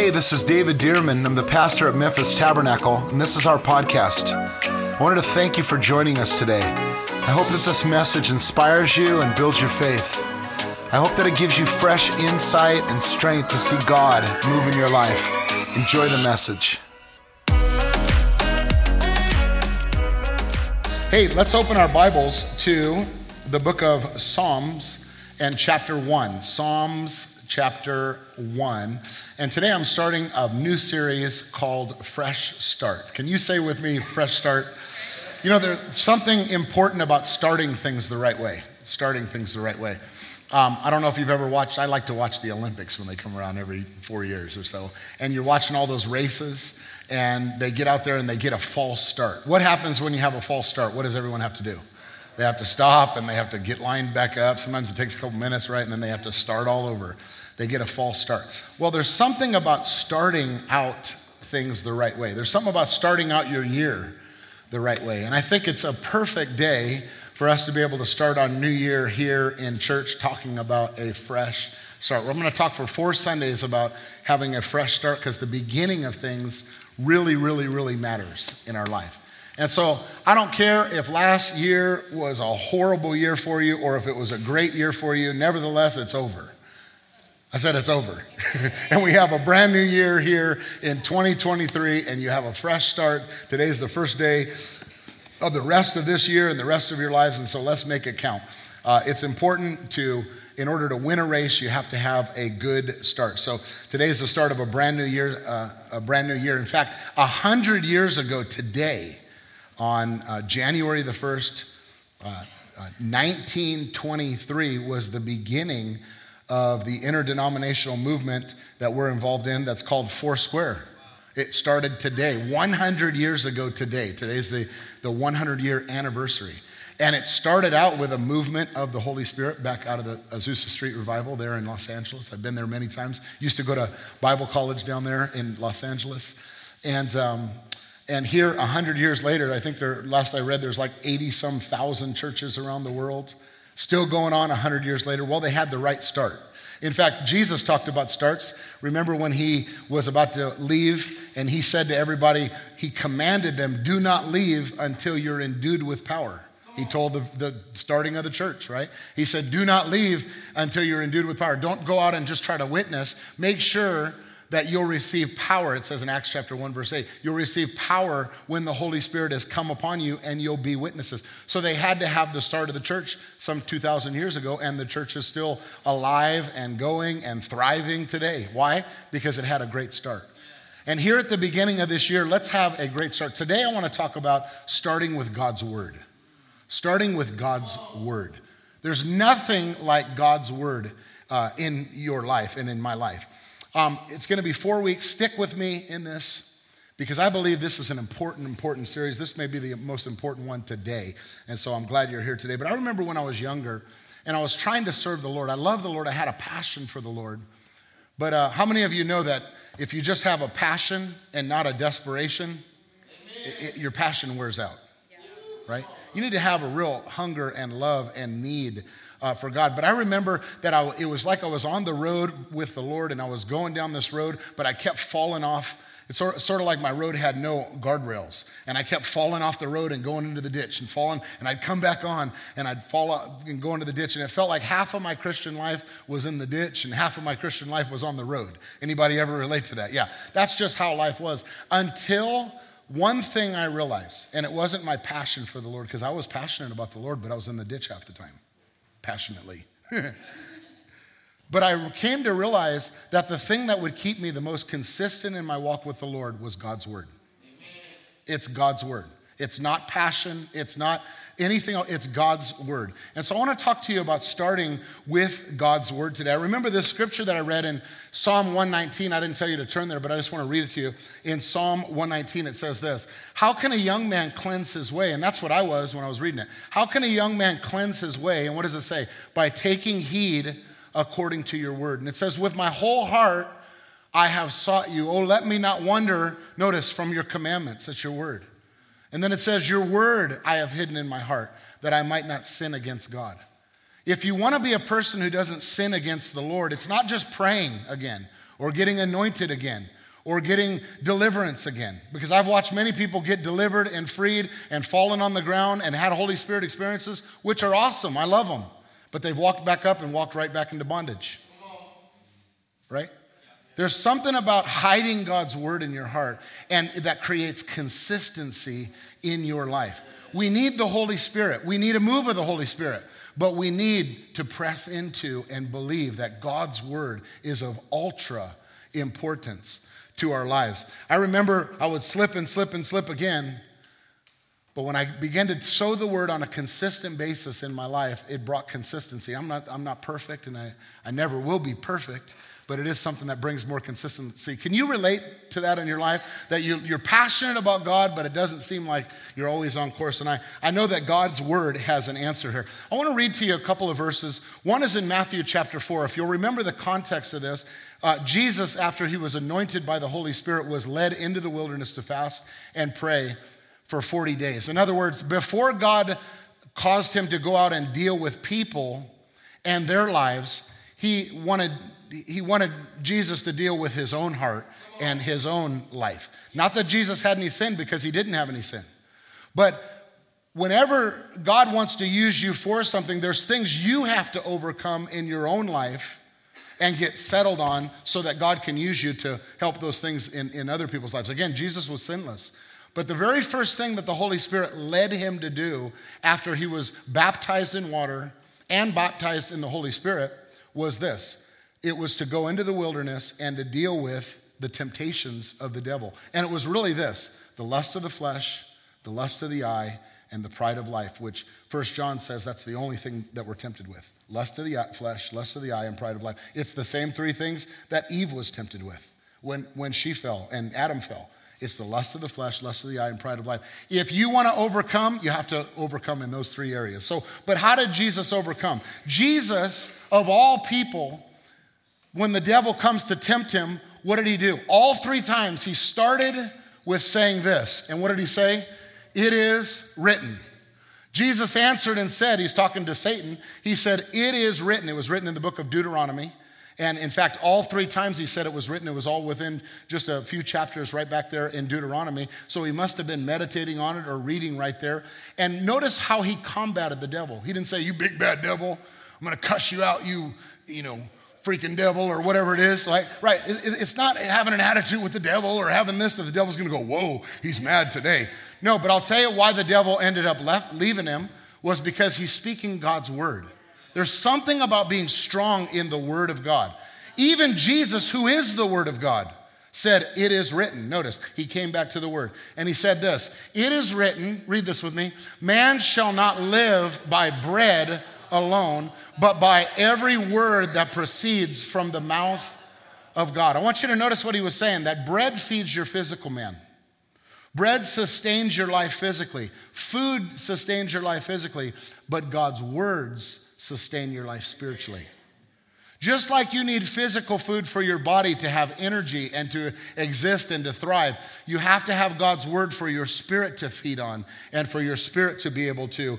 Hey, this is David Dearman. I'm the pastor at Memphis Tabernacle, and this is our podcast. I wanted to thank you for joining us today. I hope that this message inspires you and builds your faith. I hope that it gives you fresh insight and strength to see God move in your life. Enjoy the message. Hey, let's open our Bibles to the book of Psalms and chapter 1. Psalms chapter 1. And today I'm starting a new series called Fresh Start. Can you say with me, Fresh Start? You know, there's something important about starting things the right way. I don't know if you've ever watched, I like to watch the Olympics when they come around every 4 years or so. And you're watching all those races, and they get out there and they get a false start. What happens when you have a false start? What does everyone have to do? They have to stop, and they have to get lined back up. Sometimes it takes a couple minutes, right? And then they have to start all over. They get a false start. Well, there's something about starting out things the right way. There's something about starting out your year the right way. And I think it's a perfect day for us to be able to start our new year here in church talking about a fresh start. We're going to talk for 4 Sundays about having a fresh start because the beginning of things really matters in our life. And so I don't care if last year was a horrible year for you or if it was a great year for you. Nevertheless, it's over. I said it's over. And we have a brand new year here in 2023, and you have a fresh start. Today's the first day of the rest of this year and the rest of your lives, and so let's make it count. It's important to, in order to win a race, you have to have a good start. So today is the start of a brand new year. In fact, 100 years ago today, on January the 1st, 1923 was the beginning of the interdenominational movement that we're involved in that's called Foursquare. It started today, 100 years ago today. Today's the 100-year anniversary. And it started out with a movement of the Holy Spirit back out of the Azusa Street Revival there in Los Angeles. I've been there many times. Used to go to Bible college down there in Los Angeles. And here, 100 years later, I think last I read, there's like 80-some thousand churches around the world. Still going on 100 years later. Well, they had the right start. In fact, Jesus talked about starts. Remember when he was about to leave and he said to everybody, he commanded them, do not leave until you're endued with power. He told the starting of the church, right? He said, do not leave until you're endued with power. Don't go out and just try to witness. Make sure that you'll receive power. It says in Acts chapter 1, verse 8, you'll receive power when the Holy Spirit has come upon you and you'll be witnesses. So they had to have the start of the church some 2,000 years ago, and the church is still alive and going and thriving today. Why? Because it had a great start. Yes. And here at the beginning of this year, let's have a great start. Today I want to talk about starting with God's word. Starting with God's word. There's nothing like God's word in your life and in my life. It's going to be 4 weeks. Stick with me in this because I believe this is an important series. This may be the most important one today, and so I'm glad you're here today. But I remember when I was younger, and I was trying to serve the Lord. I love the Lord. I had a passion for the Lord. But how many of you know that if you just have a passion and not a desperation, your passion wears out, right? You need to have a real hunger and love and need for God. But I remember that it was like I was on the road with the Lord, and I was going down this road, but I kept falling off. It's sort of like my road had no guardrails, and I kept falling off the road and going into the ditch and falling, and I'd come back on, and I'd fall off and go into the ditch, and it felt like half of my Christian life was in the ditch and half of my Christian life was on the road. Anybody ever relate to that? Yeah, that's just how life was until one thing I realized, and it wasn't my passion for the Lord, because I was passionate about the Lord, but I was in the ditch half the time. Passionately. But I came to realize that the thing that would keep me the most consistent in my walk with the Lord was God's word. Amen. It's God's word. It's not passion. It's not anything else. It's God's word. And so I want to talk to you about starting with God's word today. I remember this scripture that I read in Psalm 119. I didn't tell you to turn there, but I just want to read it to you. In Psalm 119, it says this: how can a young man cleanse his way? And that's what I was when I was reading it. How can a young man cleanse his way? And what does it say? By taking heed according to your word. And it says, with my whole heart, I have sought you. Oh, let me not wander, notice, from your commandments. That's your word. And then it says, your word I have hidden in my heart, that I might not sin against God. If you want to be a person who doesn't sin against the Lord, it's not just praying again or getting anointed again, or getting deliverance again. Because I've watched many people get delivered and freed and fallen on the ground and had Holy Spirit experiences, which are awesome. I love them. But they've walked back up and walked right back into bondage. Right? There's something about hiding God's word in your heart, and that creates consistency in your life. We need the Holy Spirit. We need a move of the Holy Spirit. But we need to press into and believe that God's word is of ultra importance to our lives. I remember I would slip again, but when I began to sow the word on a consistent basis in my life, it brought consistency. I'm not perfect, and I never will be perfect, but it is something that brings more consistency. Can you relate to that in your life? That you're passionate about God, but it doesn't seem like you're always on course. And I know that God's word has an answer here. I want to read to you a couple of verses. One is in Matthew chapter 4. If you'll remember the context of this, Jesus, after he was anointed by the Holy Spirit, was led into the wilderness to fast and pray for 40 days. In other words, before God caused him to go out and deal with people and their lives, he wanted Jesus to deal with his own heart and his own life. Not that Jesus had any sin, because he didn't have any sin. But whenever God wants to use you for something, there's things you have to overcome in your own life and get settled on so that God can use you to help those things in other people's lives. Again, Jesus was sinless. But the very first thing that the Holy Spirit led him to do after he was baptized in water and baptized in the Holy Spirit was this. It was to go into the wilderness and to deal with the temptations of the devil. And it was really this: the lust of the flesh, the lust of the eye, and the pride of life, which 1 John says that's the only thing that we're tempted with. Lust of the flesh, lust of the eye, and pride of life. It's the same three things that Eve was tempted with when she fell and Adam fell. It's the lust of the flesh, lust of the eye, and pride of life. If you want to overcome, you have to overcome in those three areas. So, but how did Jesus overcome? Jesus, of all people, when the devil comes to tempt him, what did he do? All three times he started with saying this. And what did he say? It is written. Jesus answered and said, he's talking to Satan, he said, it is written. It was written in the book of Deuteronomy. And in fact, all three times he said it was written, it was all within just a few chapters right back there in Deuteronomy. So he must have been meditating on it or reading right there. And notice how he combated the devil. He didn't say, you big bad devil, I'm going to cuss you out, you know, freaking devil or whatever it is. Like, right, it's not having an attitude with the devil or having this that the devil's going to go, whoa, he's mad today. No, but I'll tell you why the devil ended up leaving him was because he's speaking God's word. There's something about being strong in the word of God. Even Jesus, who is the word of God, said, it is written. Notice, he came back to the word. And he said this, it is written, read this with me, man shall not live by bread alone, but by every word that proceeds from the mouth of God. I want you to notice what he was saying, that bread feeds your physical man. Bread sustains your life physically. Food sustains your life physically, but God's words sustain your life spiritually. Just like you need physical food for your body to have energy and to exist and to thrive, you have to have God's word for your spirit to feed on and for your spirit to be able to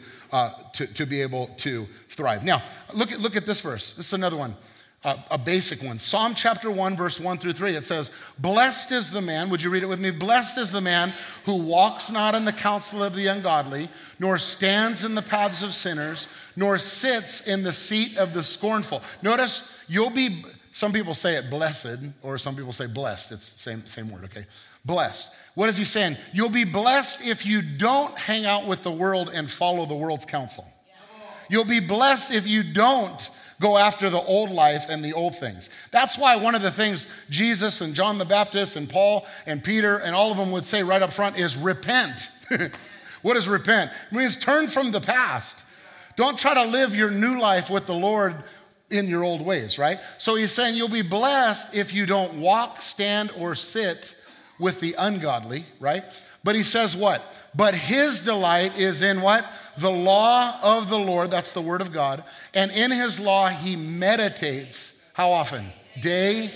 be able to thrive. Now, look at this verse. This is another one, a basic one. Psalm chapter 1, verse 1 through 3. It says, blessed is the man, would you read it with me? Blessed is the man who walks not in the counsel of the ungodly, nor stands in the paths of sinners, nor sits in the seat of the scornful. Notice, some people say it blessed, or some people say blessed. It's the same word, okay? Blessed. What is he saying? You'll be blessed if you don't hang out with the world and follow the world's counsel. You'll be blessed if you don't go after the old life and the old things. That's why one of the things Jesus and John the Baptist and Paul and Peter and all of them would say right up front is repent. What is repent? It means turn from the past. Don't try to live your new life with the Lord in your old ways, right? So he's saying you'll be blessed if you don't walk, stand, or sit with the ungodly, right? But he says what? But his delight is in what? The law of the Lord, that's the word of God. And in his law, he meditates, how often? Day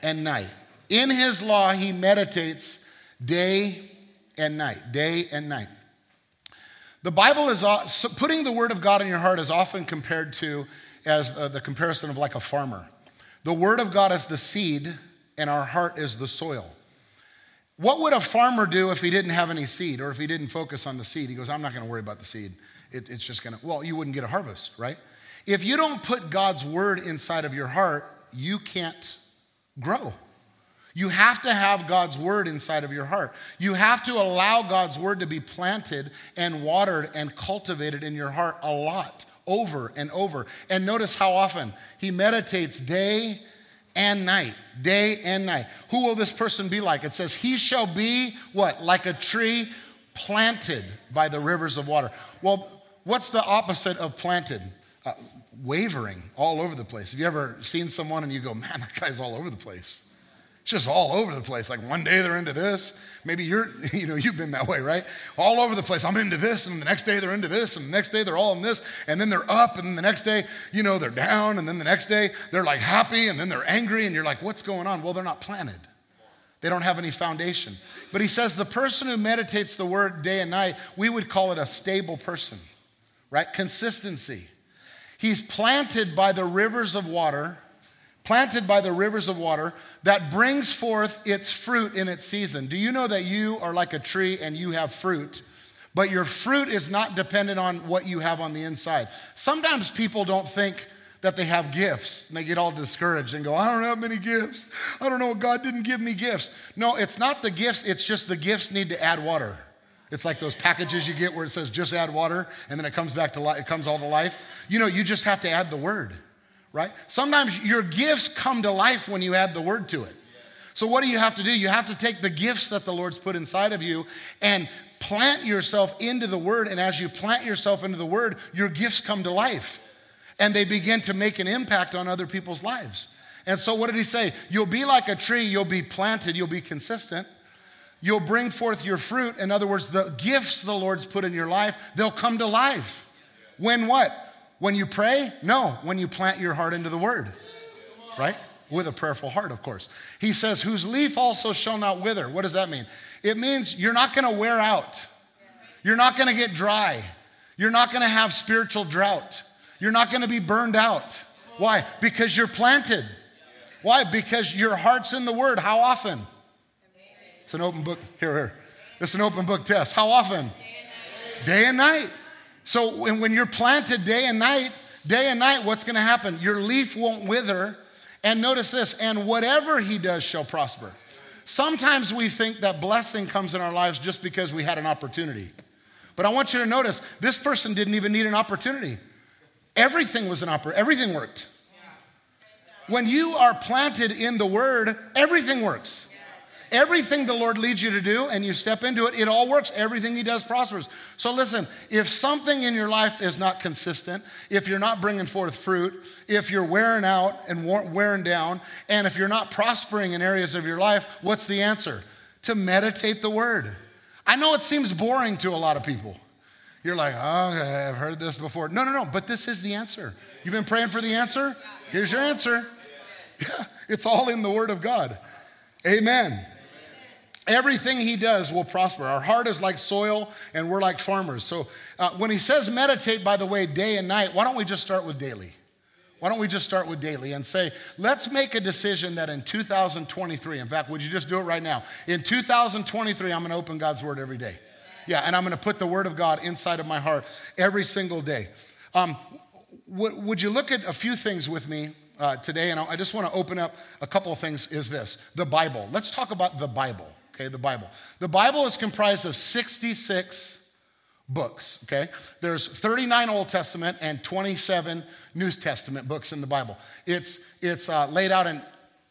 and night. In his law, he meditates day and night, day and night. The Bible is, putting the word of God in your heart is often compared to as the comparison of like a farmer. The word of God is the seed and our heart is the soil. What would a farmer do if he didn't have any seed or if he didn't focus on the seed? He goes, I'm not going to worry about the seed. It's just going to, well, you wouldn't get a harvest, right? If you don't put God's word inside of your heart, you can't grow. You have to have God's word inside of your heart. You have to allow God's word to be planted and watered and cultivated in your heart a lot, over and over. And notice how often he meditates day and night, day and night. Who will this person be like? It says, he shall be what? Like a tree planted by the rivers of water. Well, what's the opposite of planted? Wavering all over the place. Have you ever seen someone and you go, man, that guy's all over the place? It's just all over the place. Like one day they're into this. Maybe you've been that way, right? All over the place. I'm into this, and the next day they're into this, and the next day they're all in this, and then they're up, and then the next day, they're down, and then the next day they're like happy, and then they're angry, and you're like, what's going on? Well, they're not planted. They don't have any foundation. But he says the person who meditates the word day and night, we would call it a stable person, right? Consistency. He's planted by the rivers of water, that brings forth its fruit in its season. Do you know that you are like a tree and you have fruit, but your fruit is not dependent on what you have on the inside? Sometimes people don't think that they have gifts and they get all discouraged and go, I don't have many gifts. I don't know, God didn't give me gifts. No, it's not the gifts, it's just the gifts need to add water. It's like those packages you get where it says just add water and then it comes back to life, it comes all to life. You just have to add the word. Right? Sometimes your gifts come to life when you add the word to it. So what do you have to do? You have to take the gifts that the Lord's put inside of you and plant yourself into the word. And as you plant yourself into the word, your gifts come to life. And they begin to make an impact on other people's lives. And so what did he say? You'll be like a tree. You'll be planted. You'll be consistent. You'll bring forth your fruit. In other words, the gifts the Lord's put in your life, they'll come to life. When what? When you pray? No, when you plant your heart into the word, right? With a prayerful heart, of course. He says, whose leaf also shall not wither. What does that mean? It means you're not going to wear out. You're not going to get dry. You're not going to have spiritual drought. You're not going to be burned out. Why? Because you're planted. Why? Because your heart's in the word. How often? It's an open book. Here. It's an open book test. How often? Day and night. So when you're planted day and night, what's going to happen? Your leaf won't wither. And notice this, and whatever he does shall prosper. Sometimes we think that blessing comes in our lives just because we had an opportunity. But I want you to notice, this person didn't even need an opportunity. Everything was an opportunity. Everything worked. When you are planted in the word, everything works. Everything the Lord leads you to do and you step into it, it all works. Everything he does prospers. So listen, if something in your life is not consistent, if you're not bringing forth fruit, if you're wearing out and wearing down, and if you're not prospering in areas of your life, what's the answer? To meditate the word. I know it seems boring to a lot of people. You're like, oh, okay, I've heard this before. No, but this is the answer. You've been praying for the answer? Here's your answer. Yeah, it's all in the word of God. Amen. Everything he does will prosper. Our heart is like soil and we're like farmers. So when he says meditate, by the way, day and night, why don't we just start with daily? Why don't we just start with daily and say, let's make a decision that in 2023, in fact, would you just do it right now? In 2023, I'm going to open God's word every day. Yeah, and I'm going to put the word of God inside of my heart every single day. Would you look at a few things with me? Today, and I just want to open up a couple of things, is this, the Bible. Let's talk about the Bible, okay, the Bible. The Bible is comprised of 66 books, okay? There's 39 Old Testament and 27 New Testament books in the Bible. It's laid out in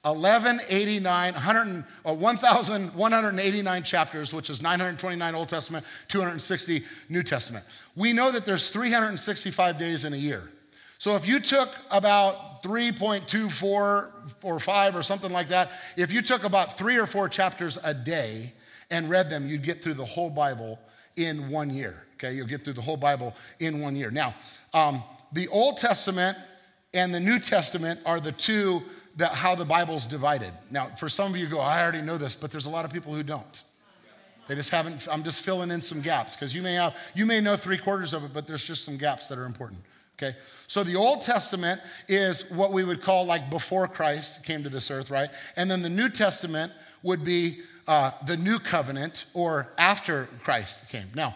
1,189 chapters, which is 929 Old Testament, 260 New Testament. We know that there's 365 days in a year. So if you took about 3.24 or 5 or something like that, if you took about 3 or 4 chapters a day and read them, you'd get through the whole Bible in one year, okay? You'll get through the whole Bible in one year. Now, the Old Testament and the New Testament are the two that how the Bible's divided. Now, for some of you go, I already know this, but there's a lot of people who don't. They just haven't, I'm just filling in some gaps because you may know 3/4 of it, but there's just some gaps that are important. Okay, so the Old Testament is what we would call like before Christ came to this earth, right? And then the New Testament would be the New Covenant or after Christ came. Now,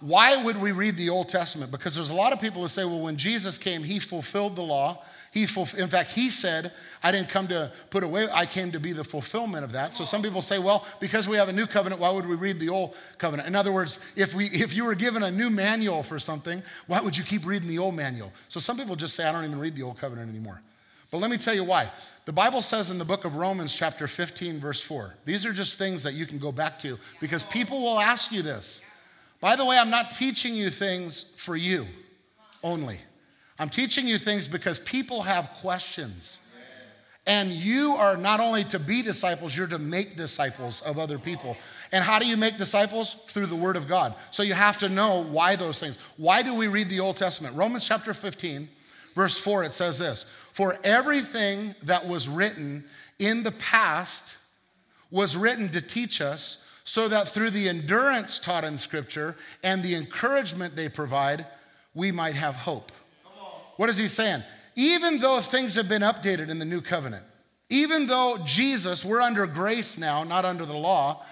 why would we read the Old Testament? Because there's a lot of people who say, well, when Jesus came, he fulfilled the law. In fact, he said, I didn't come to put away, I came to be the fulfillment of that. So some people say, well, because we have a new covenant, why would we read the old covenant? In other words, if you were given a new manual for something, why would you keep reading the old manual? So some people just say, I don't even read the old covenant anymore. But let me tell you why. The Bible says in the book of Romans chapter 15, verse 4, these are just things that you can go back to because people will ask you this. By the way, I'm not teaching you things for you only. I'm teaching you things because people have questions. Yes. And you are not only to be disciples, you're to make disciples of other people. And how do you make disciples? Through the Word of God. So you have to know why those things. Why do we read the Old Testament? Romans chapter 15, verse 4, it says this. For everything that was written in the past was written to teach us, so that through the endurance taught in Scripture and the encouragement they provide, we might have hope. What is he saying? Even though things have been updated in the new covenant, even though Jesus, we're under grace now, not under the law,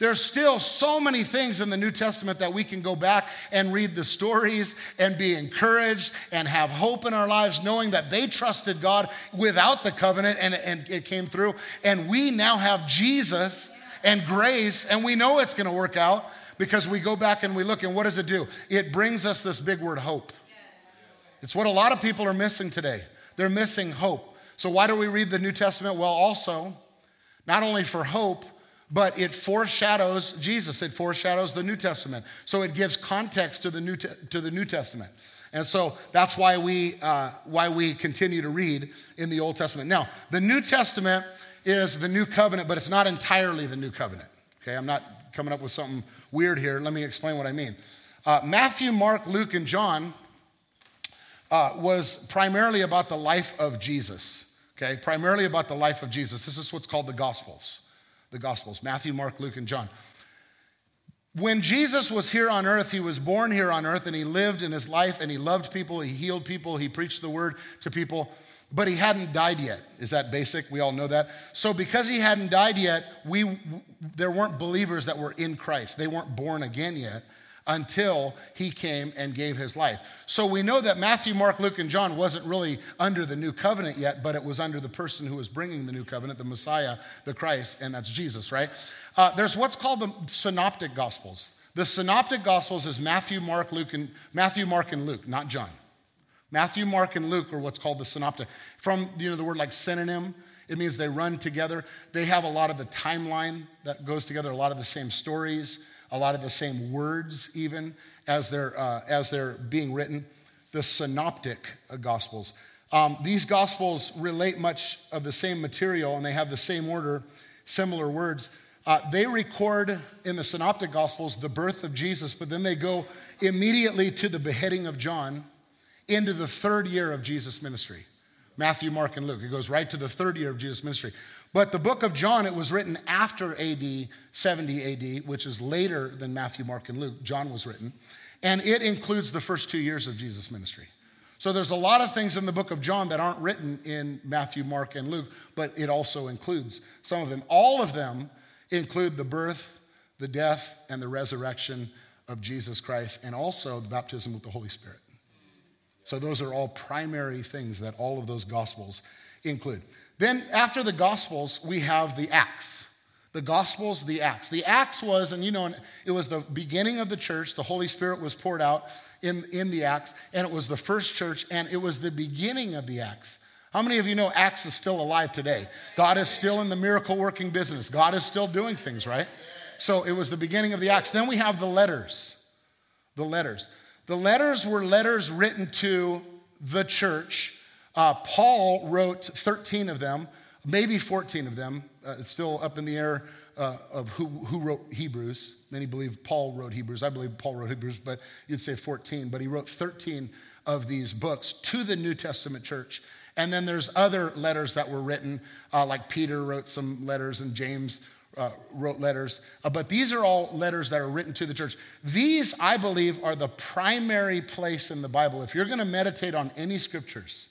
there's still so many things in the New Testament that we can go back and read the stories and be encouraged and have hope in our lives, knowing that they trusted God without the covenant and it came through. And we now have Jesus and grace, and we know it's going to work out because we go back and we look, and what does it do? It brings us this big word, hope. It's what a lot of people are missing today. They're missing hope. So why do we read the New Testament? Well, also, not only for hope, but it foreshadows Jesus. It foreshadows the New Testament. So it gives context to the New Testament. And so that's why we continue to read in the Old Testament. Now, the New Testament is the New Covenant, but it's not entirely the New Covenant. Okay, I'm not coming up with something weird here. Let me explain what I mean. Matthew, Mark, Luke, and John was primarily about the life of Jesus, okay? Primarily about the life of Jesus. This is what's called the Gospels. The Gospels, Matthew, Mark, Luke, and John. When Jesus was here on earth, he was born here on earth, and he lived in his life, and he loved people, he healed people, he preached the word to people, but he hadn't died yet. Is that basic? We all know that. So because he hadn't died yet, there weren't believers that were in Christ. They weren't born again yet, until he came and gave his life. So we know that Matthew, Mark, Luke, and John wasn't really under the new covenant yet, but it was under the person who was bringing the new covenant, the Messiah, the Christ, and that's Jesus, right? There's what's called the synoptic gospels. The synoptic gospels is Matthew, Mark, and Luke, not John. Matthew, Mark, and Luke are what's called the synoptic. From, the word like synonym, it means they run together. They have a lot of the timeline that goes together, a lot of the same stories, a lot of the same words even as they're being written, the synoptic gospels. These gospels relate much of the same material and they have the same order, similar words. They record in the synoptic gospels the birth of Jesus, but then they go immediately to the beheading of John into the third year of Jesus' ministry. Matthew, Mark, and Luke. It goes right to the third year of Jesus' ministry. But the book of John, it was written after AD 70 AD, which is later than Matthew, Mark, and Luke. John was written. And it includes the first 2 years of Jesus' ministry. So there's a lot of things in the book of John that aren't written in Matthew, Mark, and Luke, but it also includes some of them. All of them include the birth, the death, and the resurrection of Jesus Christ, and also the baptism with the Holy Spirit. So those are all primary things that all of those gospels include. Then after the Gospels, we have the Acts. The Gospels, the Acts. The Acts was, it was the beginning of the church. The Holy Spirit was poured out in the Acts, and it was the first church, and it was the beginning of the Acts. How many of you know Acts is still alive today? God is still in the miracle-working business. God is still doing things, right? So it was the beginning of the Acts. Then we have the letters. The letters. The letters were letters written to the church. Paul wrote 13 of them, maybe 14 of them. It's still up in the air of who wrote Hebrews. Many believe Paul wrote Hebrews. I believe Paul wrote Hebrews, but you'd say 14. But he wrote 13 of these books to the New Testament church. And then there's other letters that were written, like Peter wrote some letters and James wrote letters. But these are all letters that are written to the church. These, I believe, are the primary place in the Bible. If you're going to meditate on any scriptures,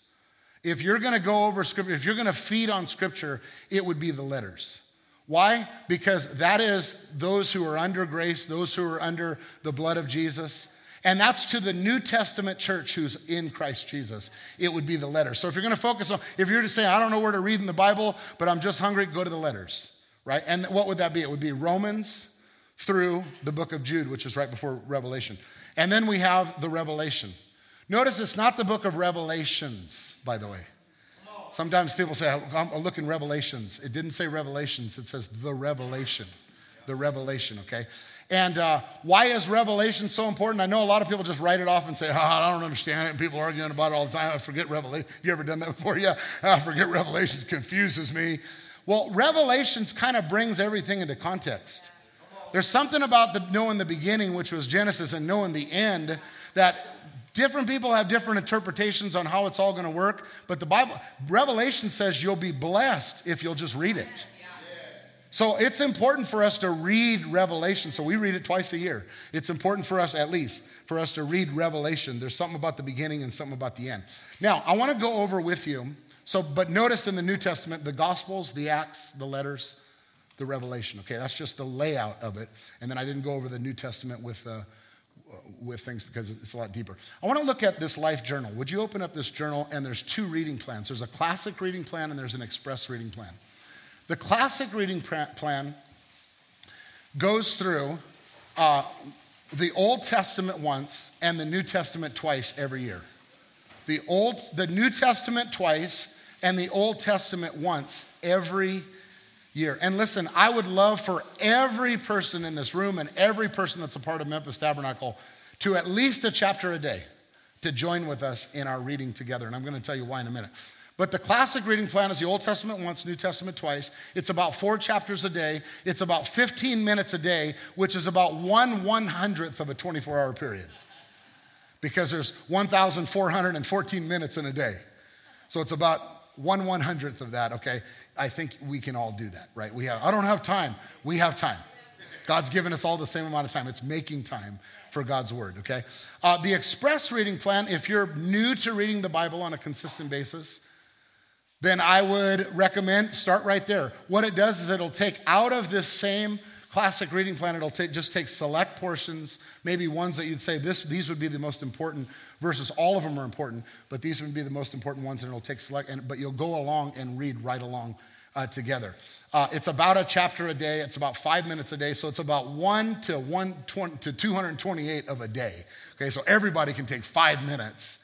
if you're going to go over scripture, if you're going to feed on scripture, it would be the letters. Why? Because that is those who are under grace, those who are under the blood of Jesus. And that's to the New Testament church who's in Christ Jesus. It would be the letters. So if you're going to focus on, if you're just saying, I don't know where to read in the Bible, but I'm just hungry, go to the letters, right? And what would that be? It would be Romans through the book of Jude, which is right before Revelation. And then we have the Revelation. Notice it's not the book of Revelations, by the way. Sometimes people say, I'm looking Revelations. It didn't say Revelations. It says the Revelation. The Revelation, okay? And why is Revelation so important? I know a lot of people just write it off and say, I don't understand it. And people are arguing about it all the time. I forget Revelation. You ever done that before? Yeah, I forget Revelation. It confuses me. Well, Revelations kind of brings everything into context. There's something about knowing the beginning, which was Genesis, and knowing the end that different people have different interpretations on how it's all going to work. But the Bible, Revelation says you'll be blessed if you'll just read it. So it's important for us to read Revelation. So we read it twice a year. It's important for us, at least, for us to read Revelation. There's something about the beginning and something about the end. Now, I want to go over with you. So, but notice in the New Testament, the Gospels, the Acts, the letters, the Revelation. Okay, that's just the layout of it. And then I didn't go over the New Testament with things because it's a lot deeper. I want to look at this Life Journal. Would you open up this journal? And there's two reading plans. There's a classic reading plan and there's an express reading plan. The classic reading plan goes through the Old Testament once and the New Testament twice every year. The New Testament twice and the Old Testament once every year. And listen, I would love for every person in this room and every person that's a part of Memphis Tabernacle to at least a chapter a day to join with us in our reading together. And I'm going to tell you why in a minute. But the classic reading plan is the Old Testament once, New Testament twice. It's about 4 chapters a day. It's about 15 minutes a day, which is about 1/100th of a 24-hour period because there's 1,414 minutes in a day. So it's about 1/100th of that, okay? I think we can all do that, right? I don't have time. We have time. God's given us all the same amount of time. It's making time for God's word, okay? The express reading plan, if you're new to reading the Bible on a consistent basis, then I would recommend start right there. What it does is it'll take out of this same classic reading plan, it'll just take select portions, maybe ones that you'd say these would be the most important verses. All of them are important, but these would be the most important ones, and it'll take select, but you'll go along and read right along together. It's about a chapter a day. It's about 5 minutes a day, so it's about 1 to 228 of a day. Okay, so everybody can take 5 minutes.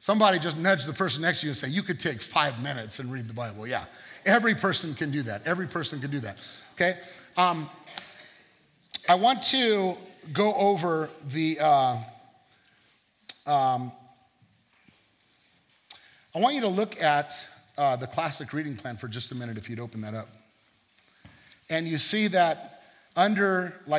Somebody just nudge the person next to you and say, you could take 5 minutes and read the Bible. Yeah, every person can do that. Every person can do that, okay? I want to go over I want you to look at the classic reading plan for just a minute if you'd open that up. And you see that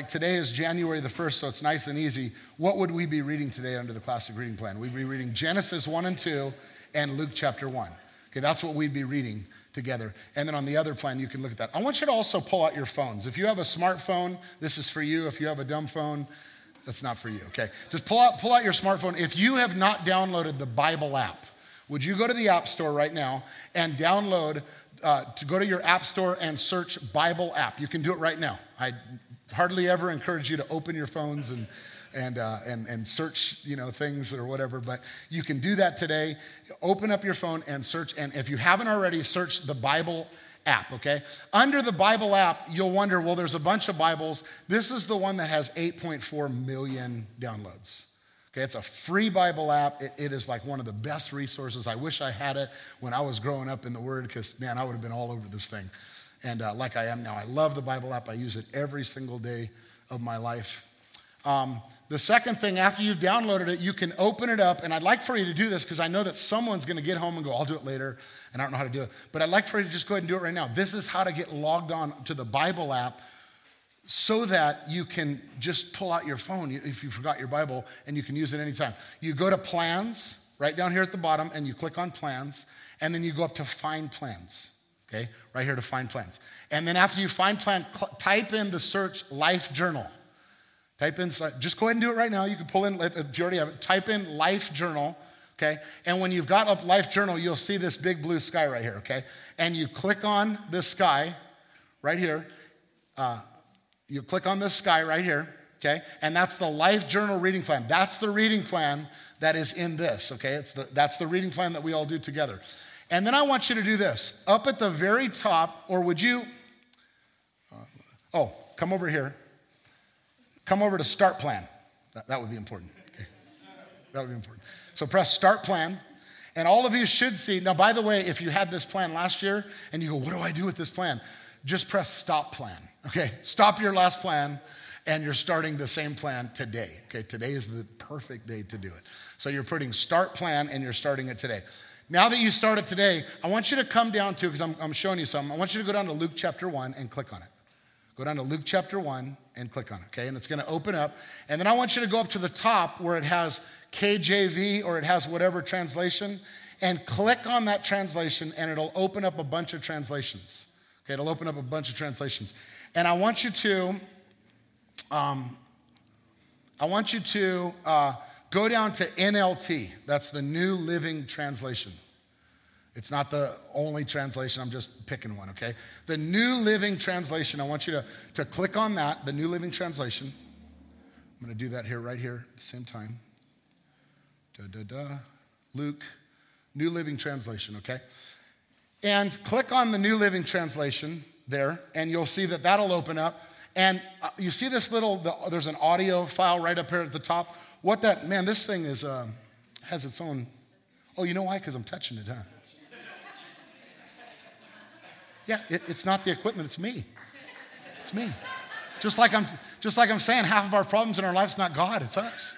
today is January the 1st, so it's nice and easy. What would we be reading today under the classic reading plan? We'd be reading Genesis 1 and 2 and Luke chapter 1. Okay, that's what we'd be reading together. And then on the other plan, you can look at that. I want you to also pull out your phones. If you have a smartphone, this is for you. If you have a dumb phone, that's not for you, okay? Just pull out your smartphone. If you have not downloaded the Bible app, would you go to the App Store right now and download to go to your app store and search Bible app. You can do it right now. I hardly ever encourage you to open your phones and search, things or whatever, but you can do that today. Open up your phone and search, and if you haven't already, search the Bible app, okay? Under the Bible app, you'll wonder, well, there's a bunch of Bibles. This is the one that has 8.4 million downloads. Okay, it's a free Bible app. It is like one of the best resources. I wish I had it when I was growing up in the Word because, man, I would have been all over this thing. And like I am now, I love the Bible app. I use it every single day of my life. The second thing, after you've downloaded it, you can open it up. And I'd like for you to do this because I know that someone's going to get home and go, I'll do it later, and I don't know how to do it. But I'd like for you to just go ahead and do it right now. This is how to get logged on to the Bible app so that you can just pull out your phone if you forgot your Bible and you can use it anytime. You go to plans right down here at the bottom and you click on plans and then you go up to find plans. okay? Right here to find plans. And then after you find plan, type in the search Life Journal. Type in, just go ahead and do it right now. You can pull in, if you already have it, type in Life Journal, okay? And when you've got up Life Journal, you'll see this big blue sky right here, okay? And you click on this sky right here. You click on this sky right here, okay? And that's the Life Journal reading plan. That's the reading plan that is in this, okay? That's the reading plan that we all do together. And then I want you to do this. Up at the very top, or would you, come over here. Come over to Start Plan. That would be important. Okay. That would be important. So press Start Plan. And all of you should see, now by the way, if you had this plan last year and you go, what do I do with this plan? Just press Stop Plan, okay? Stop your last plan and you're starting the same plan today, okay? Today is the perfect day to do it. So you're putting Start Plan and you're starting it today. Now that you start it today, I want you to come down to, because I'm showing you something, I want you to go down to Luke chapter 1 and click on it. Go down to Luke chapter 1 and click on it, okay? And it's going to open up. And then I want you to go up to the top where it has KJV or it has whatever translation, and click on that translation, and it'll open up a bunch of translations, okay? It'll open up a bunch of translations. And I want you to go down to NLT. That's the New Living Translation. It's not the only translation. I'm just picking one, okay? The New Living Translation, I want you to click on that, the New Living Translation. I'm going to do that here, right here, at the same time. Luke, New Living Translation, okay? And click on the New Living Translation there, and you'll see that that'll open up. And you see this there's an audio file right up here at the top. What that, man, this thing is, has its own, oh, you know why? Because I'm touching it, huh? Yeah, it's not the equipment, it's me. It's me. Just like I'm saying, half of our problems in our life's not God, it's us.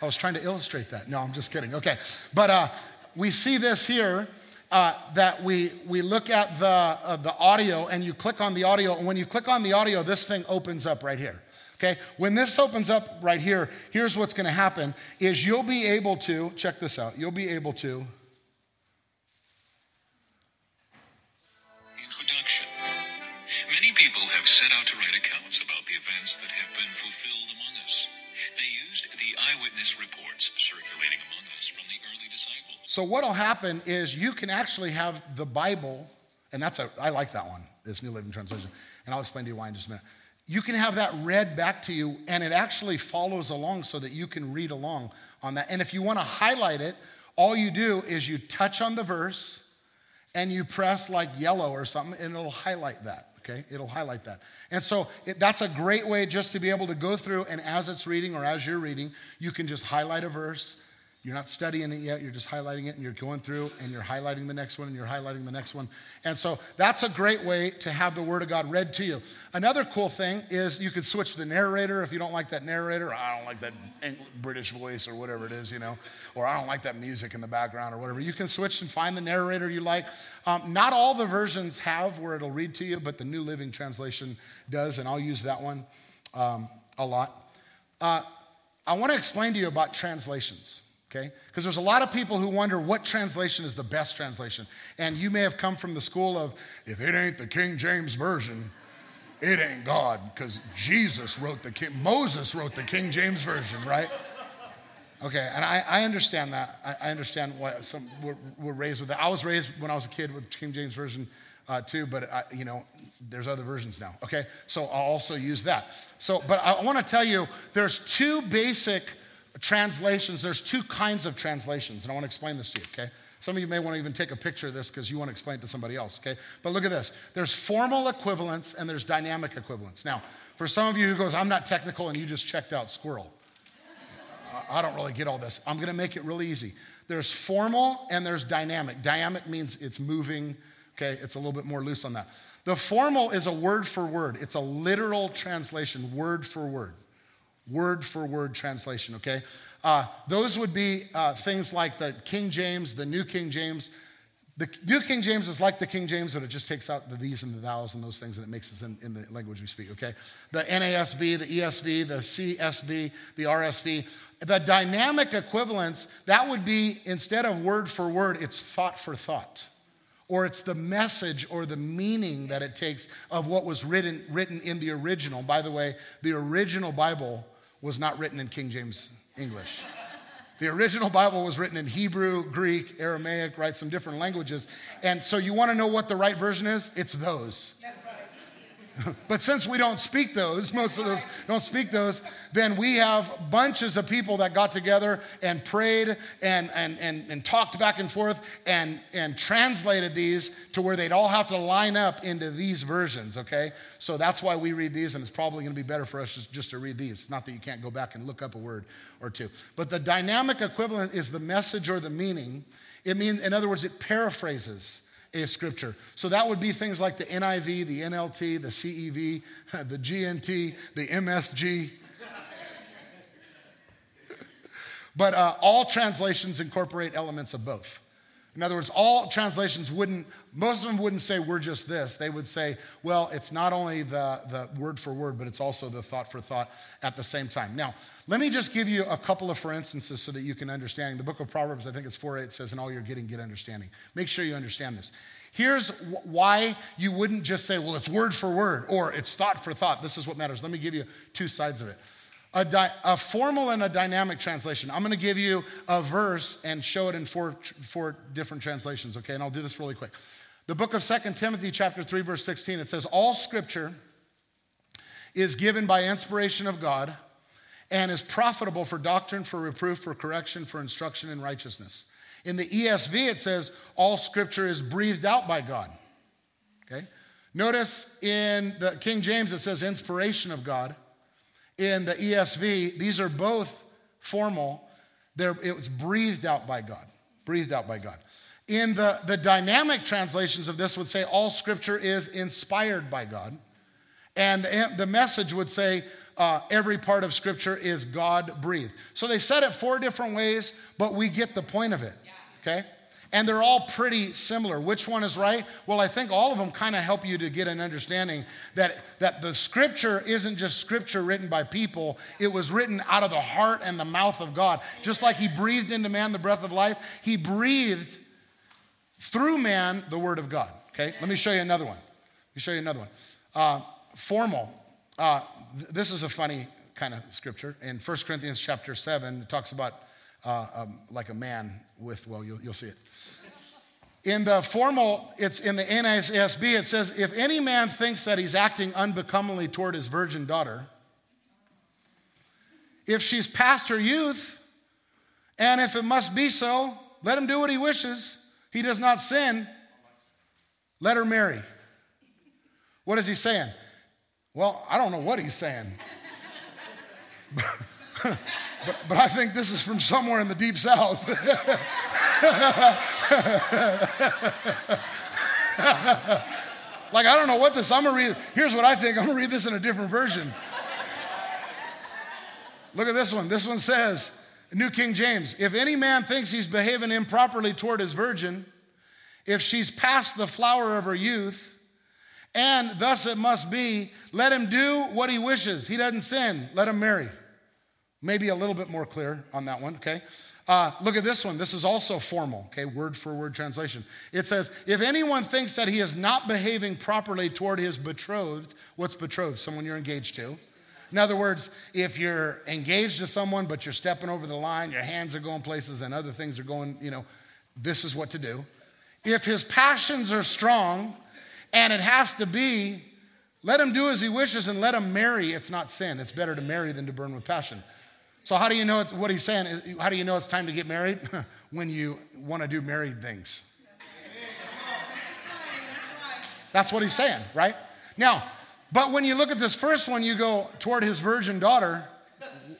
I was trying to illustrate that. No, I'm just kidding. Okay, but we see this here that we look at the audio, and you click on the audio, and when you click on the audio, this thing opens up right here. Okay, when this opens up right here, here's what's going to happen is you'll be able to, check this out, you'll be able to. Introduction. Many people have set out to write accounts about the events that have been fulfilled among us. They used the eyewitness reports circulating among us from the early disciples. So what'll happen is you can actually have the Bible, and I like that one, this New Living Translation, and I'll explain to you why in just a minute. You can have that read back to you, and it actually follows along so that you can read along on that. And if you want to highlight it, all you do is you touch on the verse, and you press like yellow or something, and it'll highlight that, okay? It'll highlight that. And so that's a great way just to be able to go through, and as it's reading or as you're reading, you can just highlight a verse. You're not studying it yet, you're just highlighting it, and you're going through, and you're highlighting the next one, and you're highlighting the next one. And so that's a great way to have the Word of God read to you. Another cool thing is you could switch the narrator if you don't like that narrator. I don't like that British voice or whatever it is, you know, or I don't like that music in the background or whatever. You can switch and find the narrator you like. Not all the versions have where it'll read to you, but the New Living Translation does, and I'll use that one a lot. I want to explain to you about translations. Okay? Because there's a lot of people who wonder what translation is the best translation. And you may have come from the school of, if it ain't the King James Version, it ain't God, because Moses wrote the King James Version, right? Okay, and I understand that. I understand why some were raised with that. I was raised when I was a kid with King James Version too, but there's other versions now, okay? So I'll also use that. So, but I want to tell you, there's two basic translations, there's two kinds of translations, and I want to explain this to you, okay? Some of you may want to even take a picture of this because you want to explain it to somebody else, okay? But look at this. There's formal equivalence and there's dynamic equivalence. Now, for some of you who goes, I'm not technical, and you just checked out squirrel. I don't really get all this. I'm going to make it really easy. There's formal and there's dynamic. Dynamic means it's moving, okay? It's a little bit more loose on that. The formal is a word for word. It's a literal translation, word for word. Word for word translation, okay? Those would be things like the King James, the New King James. The New King James is like the King James, but it just takes out the these and the thous and those things, and it makes it in the language we speak, okay? The NASB, the ESV, the CSB, the RSV. The dynamic equivalence, that would be instead of word for word, it's thought for thought. or it's the message or the meaning that it takes of what was written in the original. By the way, the original Bible was not written in King James English. The original Bible was written in Hebrew, Greek, Aramaic, right? Some different languages. And so you want to know what the right version is? It's those. But since we don't speak those, most of those don't speak those, then we have bunches of people that got together and prayed and talked back and forth and translated these to where they'd all have to line up into these versions, okay? So that's why we read these, and it's probably going to be better for us just to read these. It's not that you can't go back and look up a word or two. But the dynamic equivalent is the message or the meaning. It means, in other words, it paraphrases a scripture. So that would be things like the NIV, the NLT, the CEV, the GNT, the MSG. But all translations incorporate elements of both. In other words, all translations wouldn't, most of them wouldn't say we're just this. They would say, well, it's not only the word for word, but it's also the thought for thought at the same time. Now, let me just give you a couple of for instances so that you can understand. The book of Proverbs, I think it's 4:8 says, in all you're getting, get understanding. Make sure you understand this. Here's why you wouldn't just say, well, it's word for word or it's thought for thought. This is what matters. Let me give you two sides of it. A formal and a dynamic translation. I'm going to give you a verse and show it in four different translations, okay? And I'll do this really quick. The book of 2 Timothy chapter 3, verse 16, it says, all scripture is given by inspiration of God and is profitable for doctrine, for reproof, for correction, for instruction in righteousness. In the ESV, it says, all scripture is breathed out by God, okay? Notice in the King James, it says inspiration of God. In the ESV, these are both formal. It was breathed out by God. Breathed out by God. In the dynamic translations of this would say all scripture is inspired by God. And the message would say every part of scripture is God-breathed. So they said it four different ways, but we get the point of it, okay? And they're all pretty similar. Which one is right? Well, I think all of them kind of help you to get an understanding that the scripture isn't just scripture written by people. It was written out of the heart and the mouth of God. Just like he breathed into man the breath of life, he breathed through man the word of God. Okay, let me show you another one. Formal. This is a funny kind of scripture. In 1 Corinthians chapter 7, it talks about like a man with, well, you'll see it. In the formal, it's in the NASB, it says, if any man thinks that he's acting unbecomingly toward his virgin daughter, if she's past her youth, and if it must be so, let him do what he wishes. He does not sin. Let her marry. What is he saying? Well, I don't know what he's saying. But I think this is from somewhere in the deep south. Like, I don't know what this, I'm going to read. Here's what I think. I'm going to read this in a different version. Look at this one. This one says, New King James, if any man thinks he's behaving improperly toward his virgin, if she's past the flower of her youth, and thus it must be, let him do what he wishes. He doesn't sin. Let him marry. Maybe a little bit more clear on that one, okay? Look at this one. This is also formal, okay? Word for word translation. It says, if anyone thinks that he is not behaving properly toward his betrothed, what's betrothed? Someone you're engaged to. In other words, if you're engaged to someone, but you're stepping over the line, your hands are going places and other things are going, this is what to do. If his passions are strong and it has to be, let him do as he wishes and let him marry. It's not sin. It's better to marry than to burn with passion. So how do you know it's what he's saying? How do you know it's time to get married? When you want to do married things. That's what he's saying, right? Now, but when you look at this first one, you go toward his virgin daughter.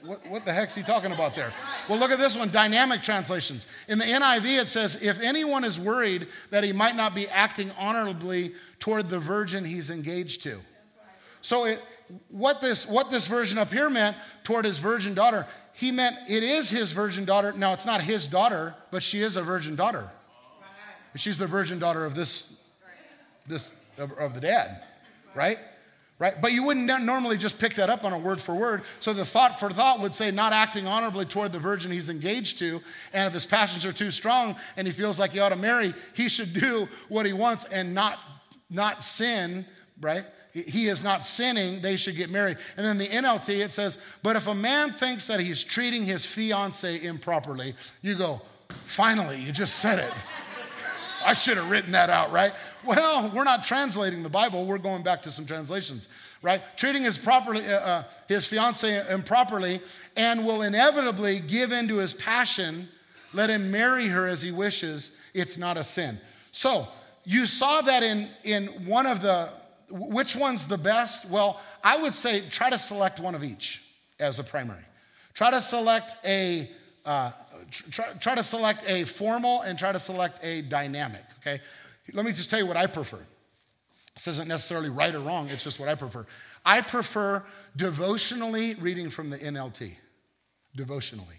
What the heck's he talking about there? Well, look at this one, dynamic translations. In the NIV, it says, if anyone is worried that he might not be acting honorably toward the virgin he's engaged to. So what this version up here meant, toward his virgin daughter, he meant it is his virgin daughter. Now, it's not his daughter, but she is a virgin daughter. She's the virgin daughter of this of the dad, right? right? But you wouldn't normally just pick that up on a word for word. So the thought for thought would say not acting honorably toward the virgin he's engaged to, and if his passions are too strong and he feels like he ought to marry, he should do what he wants and not sin, right? He is not sinning, they should get married. And then the NLT, it says, but if a man thinks that he's treating his fiancée improperly, you go, finally, you just said it. I should have written that out, right? Well, we're not translating the Bible. We're going back to some translations, right? Treating his fiancée improperly and will inevitably give in to his passion, let him marry her as he wishes. It's not a sin. So you saw that in one of the... Which one's the best? Well, I would say try to select one of each as a primary. Try to select a formal and try to select a dynamic, okay? Let me just tell you what I prefer. This isn't necessarily right or wrong, it's just what I prefer. I prefer devotionally reading from the NLT, devotionally.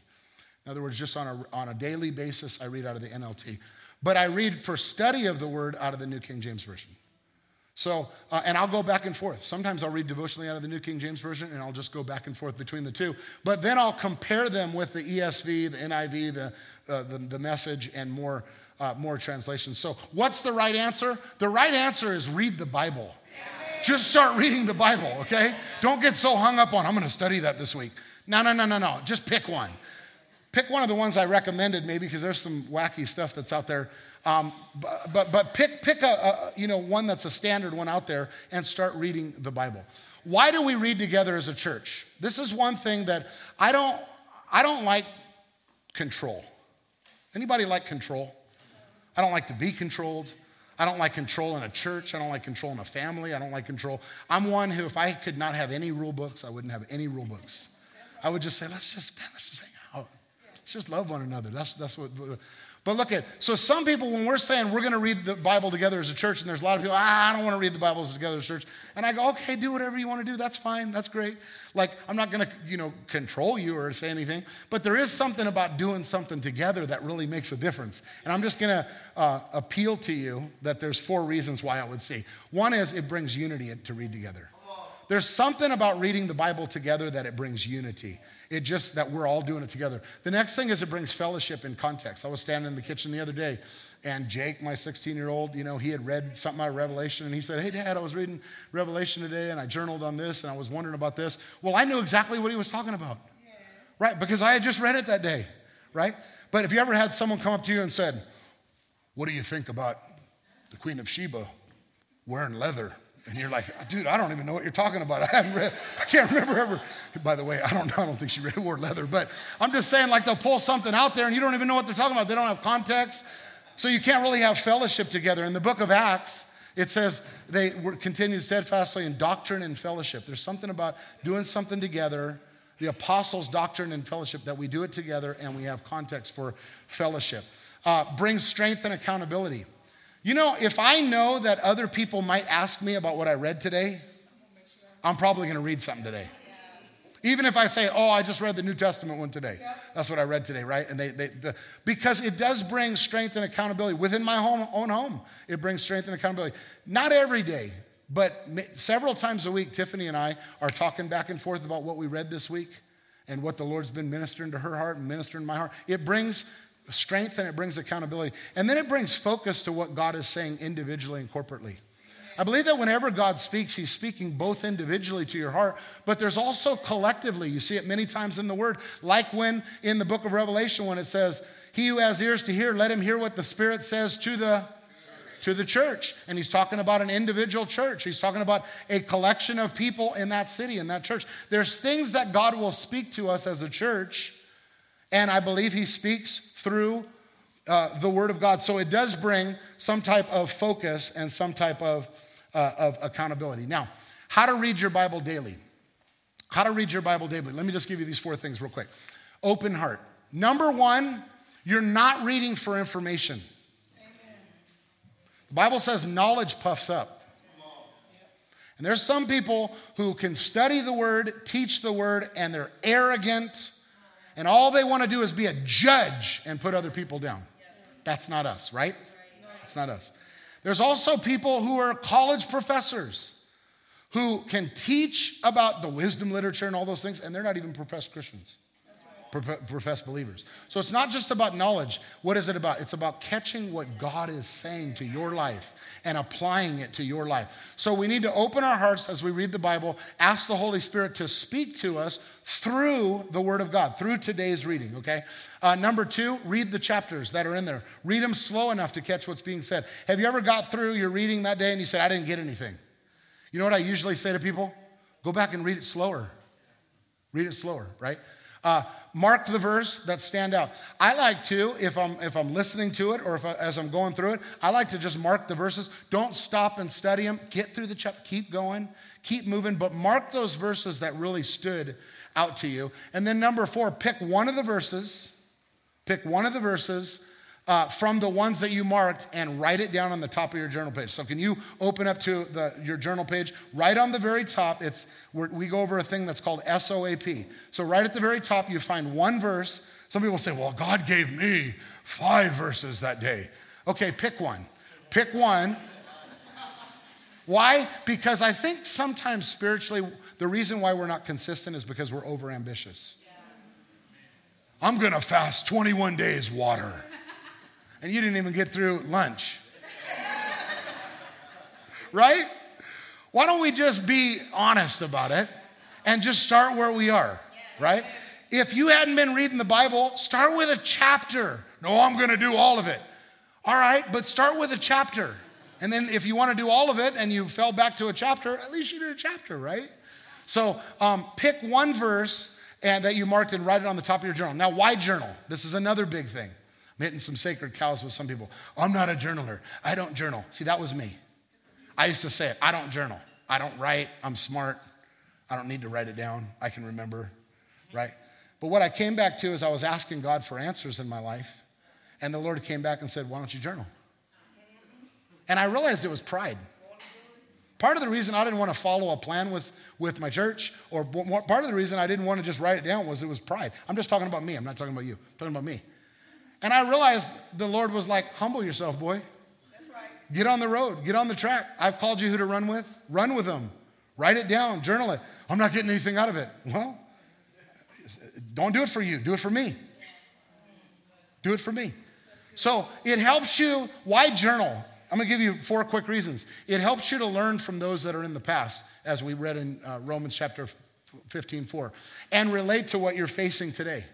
In other words, just on a daily basis, I read out of the NLT. But I read for study of the word out of the New King James Version. So, and I'll go back and forth. Sometimes I'll read devotionally out of the New King James Version and I'll just go back and forth between the two. But then I'll compare them with the ESV, the NIV, the Message, and more translations. So what's the right answer? The right answer is read the Bible. Just start reading the Bible, okay? Don't get so hung up on, I'm gonna study that this week. No. Just pick one. Pick one of the ones I recommended maybe because there's some wacky stuff that's out there. But pick a one that's a standard one out there and start reading the Bible. Why do we read together as a church? This is one thing that I don't like control. Anybody like control? I don't like to be controlled. I don't like control in a church. I don't like control in a family. I don't like control. I'm one who, if I could not have any rule books, I wouldn't have any rule books. I would just say, let's just hang out. Let's just love one another. That's what. But look at, so some people, when we're saying we're going to read the Bible together as a church, and there's a lot of people, I don't want to read the Bible together as a church. And I go, okay, do whatever you want to do. That's fine. That's great. Like, I'm not going to, control you or say anything. But there is something about doing something together that really makes a difference. And I'm just going to appeal to you that there's 4 reasons why I would say. One is it brings unity to read together. There's something about reading the Bible together that it brings unity. It just that we're all doing it together. The next thing is it brings fellowship and context. I was standing in the kitchen the other day, and Jake, my 16-year-old, he had read something out of Revelation, and he said, hey, Dad, I was reading Revelation today, and I journaled on this, and I was wondering about this. Well, I knew exactly what he was talking about, right? Because I had just read it that day, right? But have you ever had someone come up to you and said, what do you think about the Queen of Sheba wearing leather? And you're like, dude, I don't even know what you're talking about. I can't remember ever. By the way, I don't think she wore leather, but I'm just saying, like, they'll pull something out there and you don't even know what they're talking about. They don't have context. So you can't really have fellowship together. In the book of Acts, it says they were continued steadfastly in doctrine and fellowship. There's something about doing something together, the apostles' doctrine and fellowship, that we do it together and we have context for fellowship. Brings strength and accountability. If I know that other people might ask me about what I read today, I'm probably going to read something today. Even if I say, I just read the New Testament one today. That's what I read today, right? And because it does bring strength and accountability. Within my own home, it brings strength and accountability. Not every day, but several times a week, Tiffany and I are talking back and forth about what we read this week and what the Lord's been ministering to her heart and ministering to my heart. It brings strength and it brings accountability. And then it brings focus to what God is saying individually and corporately. I believe that whenever God speaks, he's speaking both individually to your heart, but there's also collectively. You see it many times in the word, like when in the book of Revelation, when it says, he who has ears to hear, let him hear what the Spirit says to the church. And he's talking about an individual church. He's talking about a collection of people in that city, in that church. There's things that God will speak to us as a church, and I believe he speaks through the word of God. So it does bring some type of focus and some type of accountability. Now, how to read your Bible daily. How to read your Bible daily. Let me just give you these 4 things real quick. Open heart. Number 1, you're not reading for information. Amen. The Bible says knowledge puffs up. And there's some people who can study the word, teach the word, and they're arrogant. And all they want to do is be a judge and put other people down. That's not us, right? That's not us. There's also people who are college professors who can teach about the wisdom literature and all those things, and they're not even professed Christians, professed believers. So it's not just about knowledge. What is it about? It's about catching what God is saying to your life and applying it to your life. So we need to open our hearts as we read the Bible, ask the Holy Spirit to speak to us through the Word of God, through today's reading, okay? Number 2, read the chapters that are in there. Read them slow enough to catch what's being said. Have you ever got through your reading that day and you said, I didn't get anything? You know what I usually say to people? Go back and read it slower. Read it slower, right? Mark the verse that stand out. I like to, if I'm listening to it or as I'm going through it, I like to just mark the verses. Don't stop and study them. Get through the chapter. Keep going. Keep moving. But mark those verses that really stood out to you. And then number 4, pick one of the verses. Pick one of the verses from the ones that you marked and write it down on the top of your journal page. So can you open up to your journal page? Right on the very top, we go over a thing that's called SOAP. So right at the very top, you find one verse. Some people say, well, God gave me 5 verses that day. Okay, pick one. Pick one. Why? Because I think sometimes spiritually, the reason why we're not consistent is because we're overambitious. I'm going to fast 21 days water. And you didn't even get through lunch. Right? Why don't we just be honest about it and just start where we are, right? If you hadn't been reading the Bible, start with a chapter. No, I'm going to do all of it. All right, but start with a chapter. And then if you want to do all of it and you fell back to a chapter, at least you did a chapter, right? So pick one verse and that you marked and write it on the top of your journal. Now, why journal? This is another big thing. I'm hitting some sacred cows with some people. I'm not a journaler. I don't journal. See, that was me. I used to say it. I don't journal. I don't write. I'm smart. I don't need to write it down. I can remember, right? But what I came back to is I was asking God for answers in my life, and the Lord came back and said, why don't you journal? And I realized it was pride. Part of the reason I didn't want to follow a plan with my church, or part of the reason I didn't want to just write it down was it was pride. I'm just talking about me. I'm not talking about you. I'm talking about me. And I realized the Lord was like, humble yourself, boy. That's right. Get on the road. Get on the track. I've called you who to run with. Run with them. Write it down. Journal it. I'm not getting anything out of it. Well, don't do it for you. Do it for me. Do it for me. So it helps you. Why journal? I'm going to give you 4 quick reasons. It helps you to learn from those that are in the past, as we read in Romans chapter 15:4, and relate to what you're facing today.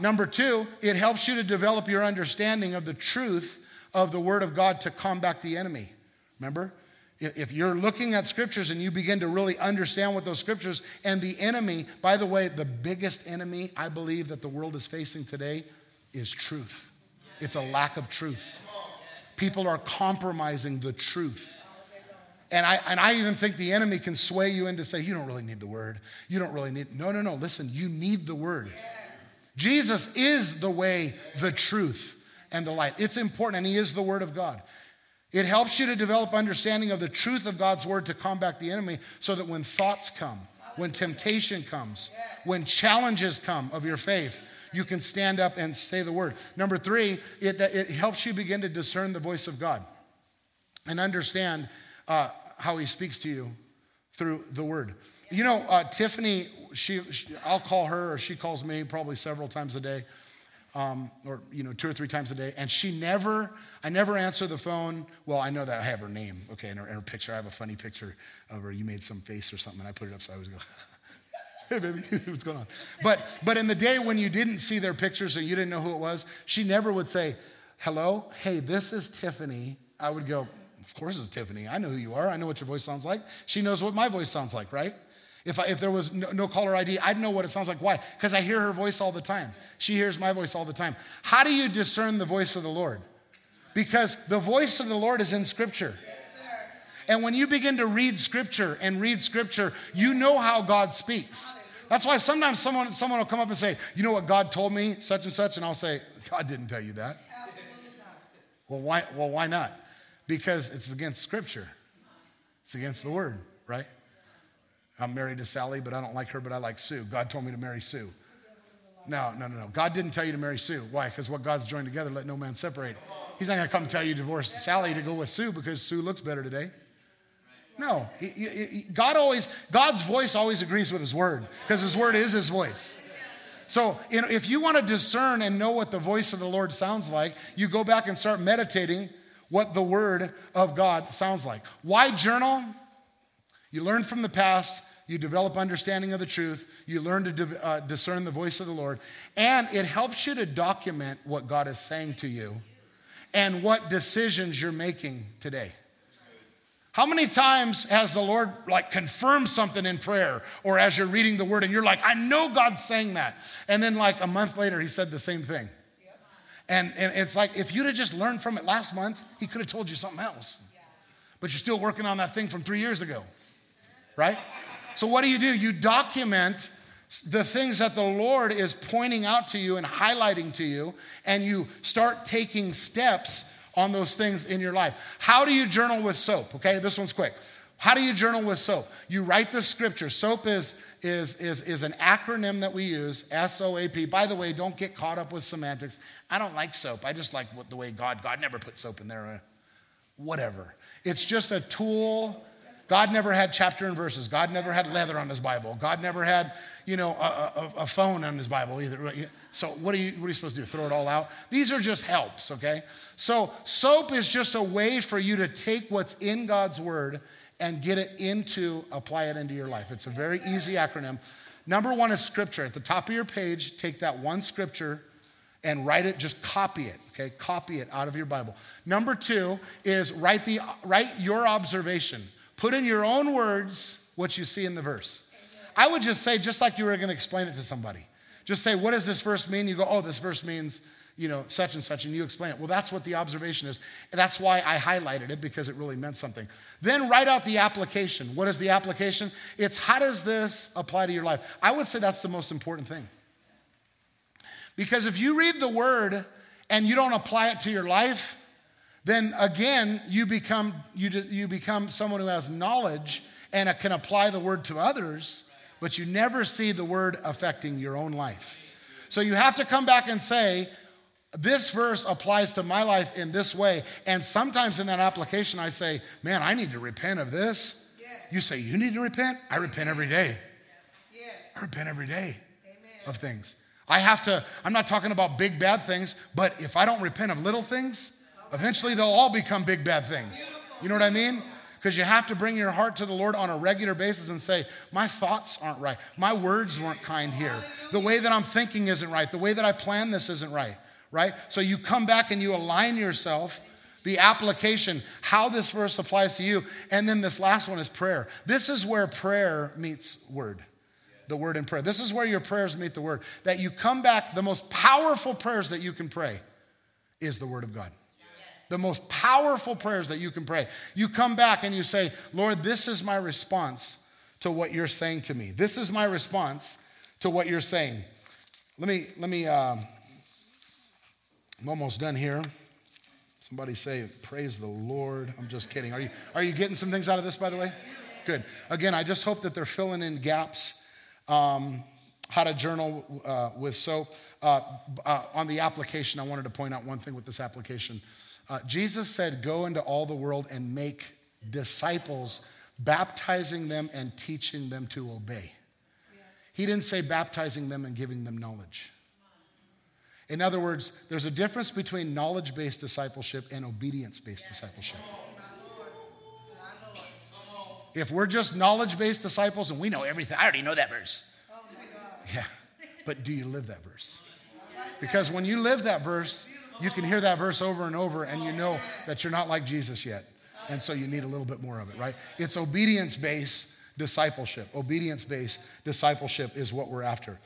Number 2, it helps you to develop your understanding of the truth of the Word of God to combat the enemy. Remember, if you're looking at scriptures and you begin to really understand what those scriptures and the enemy, by the way, the biggest enemy I believe that the world is facing today is truth. It's a lack of truth. People are compromising the truth. And I even think the enemy can sway you into say, you don't really need the Word. You don't really need, no, listen, you need the Word. Jesus is the way, the truth, and the light. It's important, and he is the Word of God. It helps you to develop understanding of the truth of God's Word to combat the enemy so that when thoughts come, when temptation comes, when challenges come of your faith, you can stand up and say the Word. Number 3, it helps you begin to discern the voice of God and understand how he speaks to you through the Word. You know, Tiffany, I'll call her or she calls me probably several times a day or, 2 or 3 times a day. And I never answer the phone. Well, I know that I have her name, okay, and her picture. I have a funny picture of her. You made some face or something and I put it up so I always go, hey, baby, what's going on? But in the day when you didn't see their pictures and you didn't know who it was, she never would say, hello, hey, this is Tiffany. I would go, of course it's Tiffany. I know who you are. I know what your voice sounds like. She knows what my voice sounds like, right? If there was no caller ID, I'd know what it sounds like. Why? Because I hear her voice all the time. She hears my voice all the time. How do you discern the voice of the Lord? Because the voice of the Lord is in Scripture. Yes, sir. And when you begin to read Scripture, you know how God speaks. That's why sometimes someone will come up and say, you know what God told me, such and such, and I'll say, God didn't tell you that. Absolutely not. Well, why not? Because it's against Scripture. It's against the Word, right? I'm married to Sally, but I don't like her, but I like Sue. God told me to marry Sue. No. God didn't tell you to marry Sue. Why? Because what God's joined together, let no man separate. He's not going to come tell you divorce Sally to go with Sue because Sue looks better today. No, God's voice always agrees with his word, because his word is his voice. So if you want to discern and know what the voice of the Lord sounds like, you go back and start meditating what the word of God sounds like. Why journal? You learn from the past. You develop understanding of the truth. You learn to discern the voice of the Lord. And it helps you to document what God is saying to you and what decisions you're making today. How many times has the Lord confirmed something in prayer or as you're reading the word and you're like, I know God's saying that. And then a month later, he said the same thing. Yep. And it's like, if you'd have just learned from it last month, he could have told you something else. Yeah. But you're still working on that thing from 3 years ago, right? So what do? You document the things that the Lord is pointing out to you and highlighting to you, and you start taking steps on those things in your life. How do you journal with SOAP? Okay, this one's quick. How do you journal with SOAP? You write the scripture. SOAP is an acronym that we use, S-O-A-P. By the way, don't get caught up with semantics. I don't like SOAP. I just like the way God never put SOAP in there. Whatever. It's just a tool. God never had chapter and verses. God never had leather on his Bible. God never had, a phone on his Bible either. So what are you supposed to do? Throw it all out? These are just helps, okay? So SOAP is just a way for you to take what's in God's word and apply it into your life. It's a very easy acronym. Number one is scripture. At the top of your page, take that one scripture and write it, just copy it, okay? Copy it out of your Bible. Number two is write your observation. Put in your own words what you see in the verse. I would just say, just like you were going to explain it to somebody, just say, what does this verse mean? You go, oh, this verse means, such and such, and you explain it. Well, that's what the observation is. And that's why I highlighted it, because it really meant something. Then write out the application. What is the application? It's how does this apply to your life? I would say that's the most important thing. Because if you read the word and you don't apply it to your life, then again, you become someone who has knowledge and can apply the word to others, but you never see the word affecting your own life. So you have to come back and say, this verse applies to my life in this way. And sometimes in that application, I say, man, I need to repent of this. Yes. You say, you need to repent? I repent every day. Yes. I repent every day. Amen. Of things. I'm not talking about big bad things, but if I don't repent of little things, eventually, they'll all become big bad things. You know what I mean? Because you have to bring your heart to the Lord on a regular basis and say, my thoughts aren't right. My words weren't kind here. The way that I'm thinking isn't right. The way that I plan this isn't right, right? So you come back and you align yourself, the application, how this verse applies to you. And then this last one is prayer. This is where prayer meets word. The word in prayer. This is where your prayers meet the word. That you come back, the most powerful prayers that you can pray is the word of God. The most powerful prayers that you can pray. You come back and you say, Lord, this is my response to what you're saying to me. This is my response to what you're saying. Let me I'm almost done here. Somebody say, praise the Lord. I'm just kidding. Are you getting some things out of this, by the way? Good. Again, I just hope that they're filling in gaps. How to journal with SOAP. On the application, I wanted to point out one thing with this application. Jesus said, go into all the world and make disciples, baptizing them and teaching them to obey. Yes. He didn't say baptizing them and giving them knowledge. In other words, there's a difference between knowledge-based discipleship and obedience-based discipleship. If we're just knowledge-based disciples and we know everything, I already know that verse. Oh my God. Yeah, but do you live that verse? Because when you live that verse, you can hear that verse over and over, and you know that you're not like Jesus yet. And so you need a little bit more of it, right? It's obedience-based discipleship. Obedience-based discipleship is what we're after.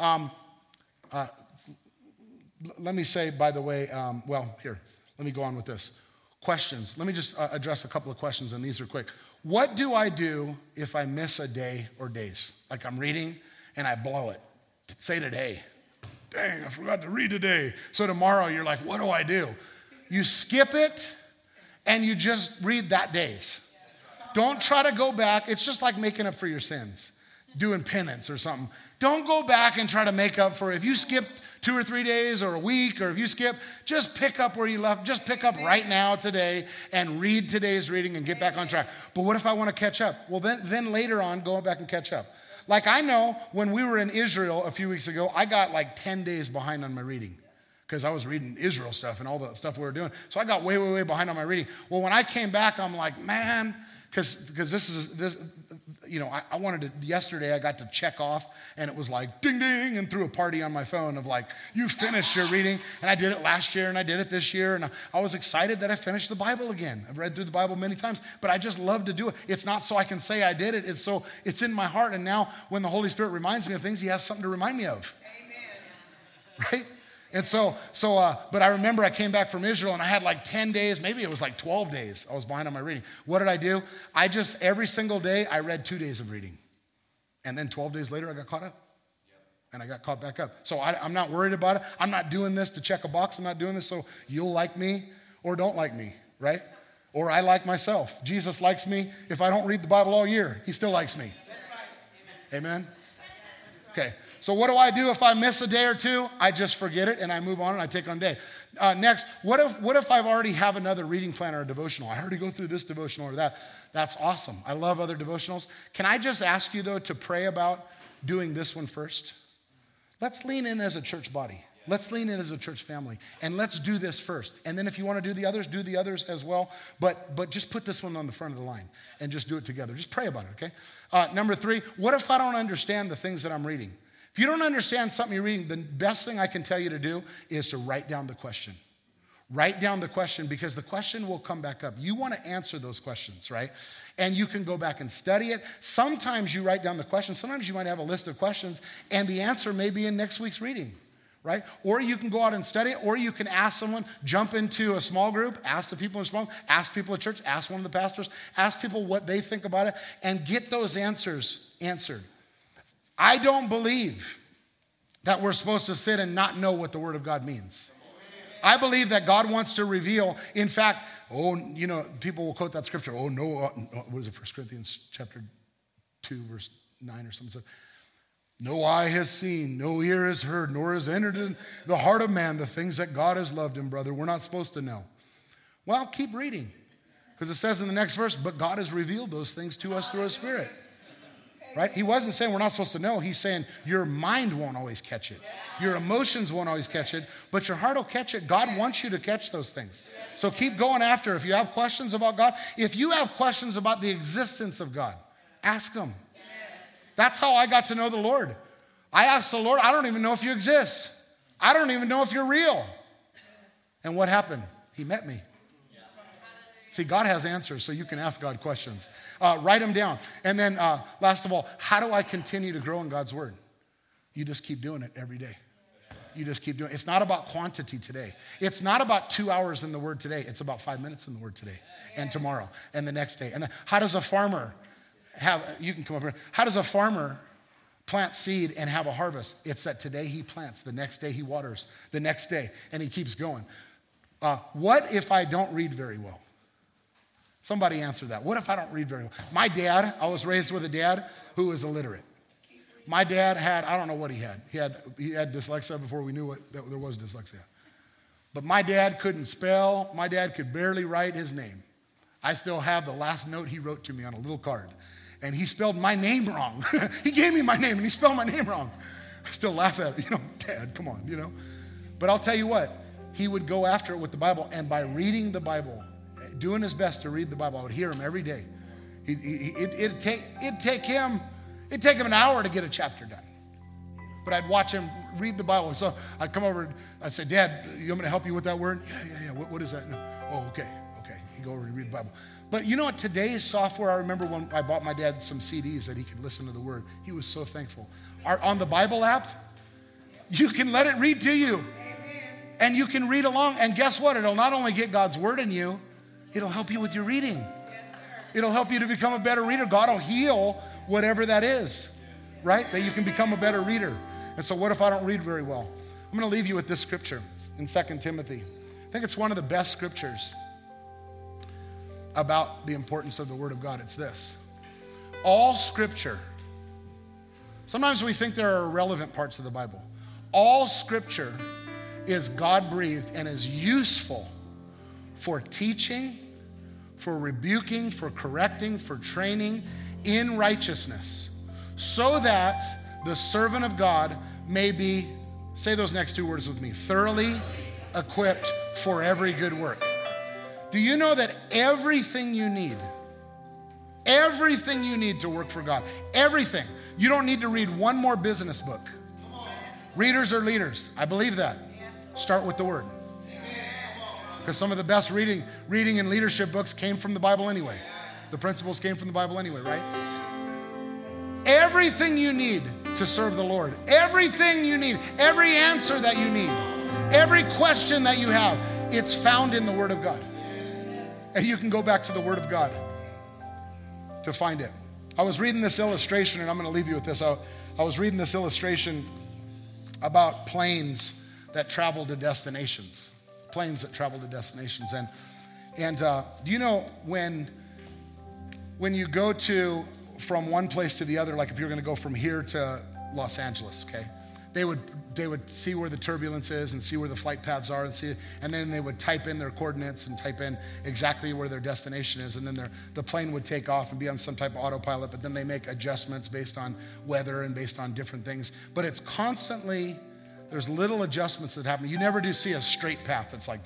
Let me say, by the way, let me go on with this. Questions. Let me just address a couple of questions, and these are quick. What do I do if I miss a day or days? Like I'm reading, and I blow it. Say today. Dang, I forgot to read today. So tomorrow you're like, what do I do? You skip it and you just read that day's. Don't try to go back. It's just like making up for your sins. doing penance or something. Don't go back and try to make up for it. If you skipped 2 or 3 days or a week, or if you skip, just pick up where you left. Just pick up right now today and read today's reading and get back on track. But what if I want to catch up? Well, then later on, go back and catch up. Like I know when we were in Israel a few weeks ago, I got like 10 days behind on my reading because I was reading Israel stuff and all the stuff we were doing. So I got way, way, way behind on my reading. Well, when I came back, I'm like, man, because this is, you know, I wanted to, yesterday I got to check off and it was like ding, ding, and threw a party on my phone of like, you finished your reading. And I did it last year and I did it this year. And I was excited that I finished the Bible again. I've read through the Bible many times, but I just love to do it. It's not so I can say I did it. It's so it's in my heart. And now when the Holy Spirit reminds me of things, he has something to remind me of. Amen. Right? And but I remember I came back from Israel and I had like 10 days, maybe it was like 12 days. I was behind on my reading. What did I do? I just, every single day, I read 2 days of reading. And then 12 days later, I got caught up. And I got caught back up. So I'm not worried about it. I'm not doing this to check a box. I'm not doing this so you'll like me or don't like me, right? Or I like myself. Jesus likes me. If I don't read the Bible all year, he still likes me. That's right. Amen? Okay. So what do I do if I miss a day or two? I just forget it and I move on and I take on day. Next, what if I already have another reading plan or a devotional? I already go through this devotional or that. That's awesome. I love other devotionals. Can I just ask you though to pray about doing this one first? Let's lean in as a church body. Let's lean in as a church family and let's do this first. And then if you want to do the others as well. But just put this one on the front of the line and just do it together. Just pray about it, okay? Number three, what if I don't understand the things that I'm reading? If you don't understand something you're reading, the best thing I can tell you to do is to write down the question. Write down the question because the question will come back up. You want to answer those questions, right? And you can go back and study it. Sometimes you write down the question. Sometimes you might have a list of questions and the answer may be in next week's reading, right? Or you can go out and study it, or you can ask someone, jump into a small group, ask the people in small group, ask people at church, ask one of the pastors, ask people what they think about it and get those answers answered. I don't believe that we're supposed to sit and not know what the Word of God means. I believe that God wants to reveal. In fact, people will quote that scripture. Oh, no, what is it, 1 Corinthians chapter 2, verse 9 or something. No eye has seen, no ear has heard, nor has entered in the heart of man the things that God has loved him, brother. We're not supposed to know. Well, keep reading because it says in the next verse, but God has revealed those things to us through his Spirit. Right? He wasn't saying we're not supposed to know. He's saying your mind won't always catch it. Your emotions won't always catch it, but your heart will catch it. God wants you to catch those things. So keep going after. If you have questions about God, if you have questions about the existence of God, ask him. That's how I got to know the Lord. I asked the Lord, I don't even know if you exist. I don't even know if you're real. And what happened? He met me. See, God has answers, so you can ask God questions. Write them down. And then last of all, how do I continue to grow in God's word? You just keep doing it every day. You just keep doing it. It's not about quantity today. It's not about 2 hours in the word today. It's about 5 minutes in the word today and tomorrow and the next day. And then how does a farmer you can come up here. How does a farmer plant seed and have a harvest? It's that today he plants, the next day he waters, the next day, and he keeps going. What if I don't read very well? Somebody answer that. What if I don't read very well? My dad, I was raised with a dad who was illiterate. My dad had, I don't know what he had. He had dyslexia before we knew that there was dyslexia. But my dad couldn't spell. My dad could barely write his name. I still have the last note he wrote to me on a little card. And he spelled my name wrong. He gave me my name and he spelled my name wrong. I still laugh at it. Dad, come on, But I'll tell you what, he would go after it with the Bible, and by reading the Bible, doing his best to read the Bible. I would hear him every day. It'd take him an hour to get a chapter done. But I'd watch him read the Bible. So I'd come over and I'd say, Dad, you want me to help you with that word? Yeah. What is that? No. Oh, okay. He'd go over and read the Bible. But you know what? Today's software, I remember when I bought my dad some CDs that he could listen to the word. He was so thankful. On the Bible app, you can let it read to you. And you can read along. And guess what? It'll not only get God's word in you, it'll help you with your reading. Yes, sir. It'll help you to become a better reader. God will heal whatever that is, right? That you can become a better reader. And so what if I don't read very well? I'm going to leave you with this scripture in 2 Timothy. I think it's one of the best scriptures about the importance of the Word of God. It's this. All scripture Sometimes we think there are irrelevant parts of the Bible. All scripture is God-breathed and is useful for teaching, for rebuking, for correcting, for training in righteousness, so that the servant of God may be, say those next two words with me, thoroughly equipped for every good work. Do you know that everything you need to work for God, everything, you don't need to read one more business book. Readers are leaders. I believe that. Start with the Word. Because some of the best reading and leadership books came from the Bible anyway. The principles came from the Bible anyway, right? Everything you need to serve the Lord, everything you need, every answer that you need, every question that you have, it's found in the Word of God. And you can go back to the Word of God to find it. I was reading this illustration, and I'm going to leave you with this. I was reading this illustration about planes that travel to destinations. Planes that travel to destinations. And do you know when you go to from one place to the other, like if you're going to go from here to Los Angeles, okay? They would see where the turbulence is and see where the flight paths are and then they would type in their coordinates and type in exactly where their destination is, and then the plane would take off and be on some type of autopilot, but then they make adjustments based on weather and based on different things. But it's constantly, there's little adjustments that happen. You never do see a straight path that's like,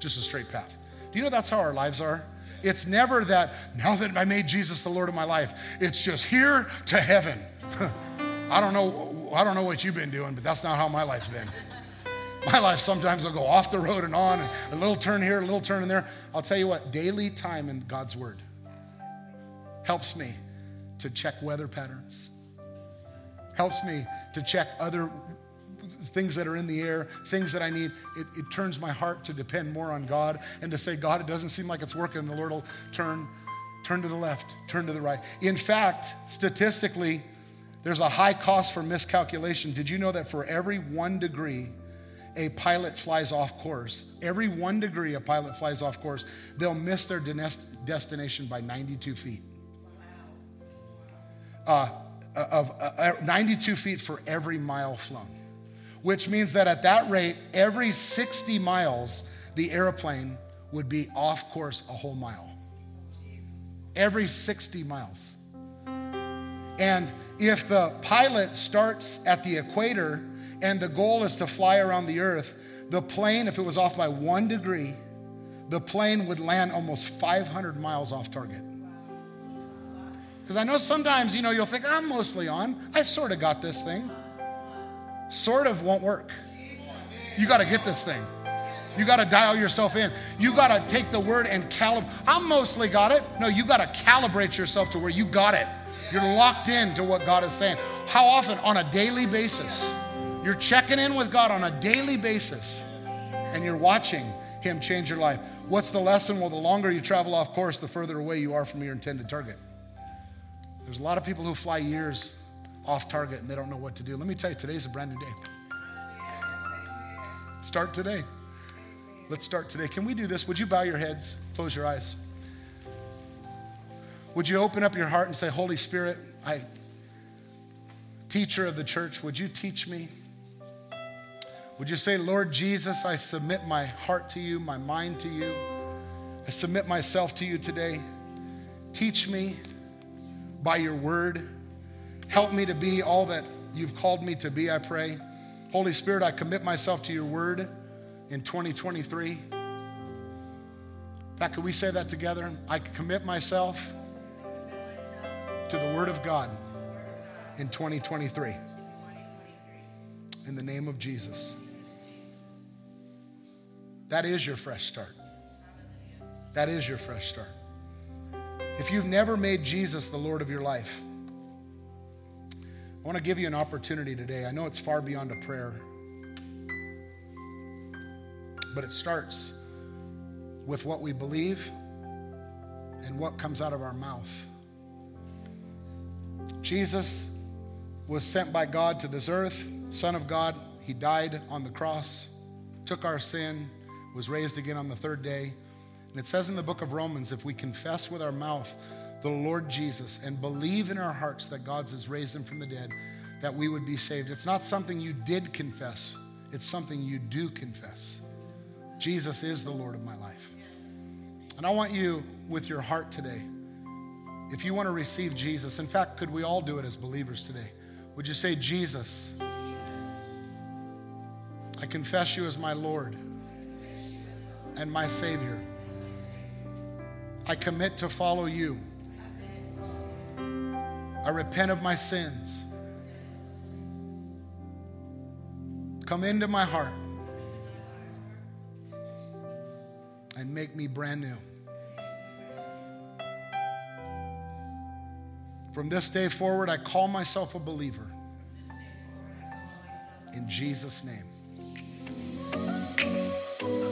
just a straight path. Do you know that's how our lives are? It's never that, now that I made Jesus the Lord of my life, it's just here to heaven. I don't know what you've been doing, but that's not how my life's been. My life sometimes will go off the road and on, and a little turn here, a little turn in there. I'll tell you what, daily time in God's Word helps me to check weather patterns, helps me to check other things that are in the air, things that I need. It turns my heart to depend more on God and to say, God, it doesn't seem like it's working. The Lord will turn to the left, turn to the right. In fact, statistically, there's a high cost for miscalculation. Did you know that for every 1 degree a pilot flies off course, every 1 degree a pilot flies off course, they'll miss their destination by 92 feet. Wow. 92 feet for every mile flown, which means that at that rate, every 60 miles, the airplane would be off course a whole mile. Jesus. Every 60 miles. And if the pilot starts at the equator and the goal is to fly around the earth, the plane, if it was off by 1 degree, the plane would land almost 500 miles off target. Because I know sometimes, you'll think, I'm mostly on. I sort of got this thing. Sort of won't work. You got to get this thing. You got to dial yourself in. You got to take the Word and calibrate. I mostly got it. No, you got to calibrate yourself to where you got it. You're locked in to what God is saying. How often? On a daily basis. You're checking in with God on a daily basis, and you're watching Him change your life. What's the lesson? Well, the longer you travel off course, the further away you are from your intended target. There's a lot of people who fly years off target and they don't know what to do. Let me tell you, today's a brand new day. Start today. Let's start today. Can we do this? Would you bow your heads, close your eyes? Would you open up your heart and say, Holy Spirit, teacher of the church, would you teach me? Would you say, Lord Jesus, I submit my heart to you, my mind to you. I submit myself to you today. Teach me by your word. Help me to be all that you've called me to be, I pray. Holy Spirit, I commit myself to your word in 2023. In fact, could we say that together? I commit myself to the Word of God in 2023. In the name of Jesus. That is your fresh start. That is your fresh start. If you've never made Jesus the Lord of your life, I want to give you an opportunity today. I know it's far beyond a prayer, but it starts with what we believe and what comes out of our mouth. Jesus was sent by God to this earth, Son of God. He died on the cross, took our sin, was raised again on the third day. And it says in the book of Romans, if we confess with our mouth the Lord Jesus and believe in our hearts that God has raised him from the dead, that we would be saved. It's not something you did confess. It's something you do confess. Jesus is the Lord of my life. And I want you, with your heart today, if you want to receive Jesus, in fact, could we all do it as believers today? Would you say, Jesus, I confess you as my Lord and my Savior. I commit to follow you. I repent of my sins. Come into my heart and make me brand new. From this day forward, I call myself a believer. In Jesus' name.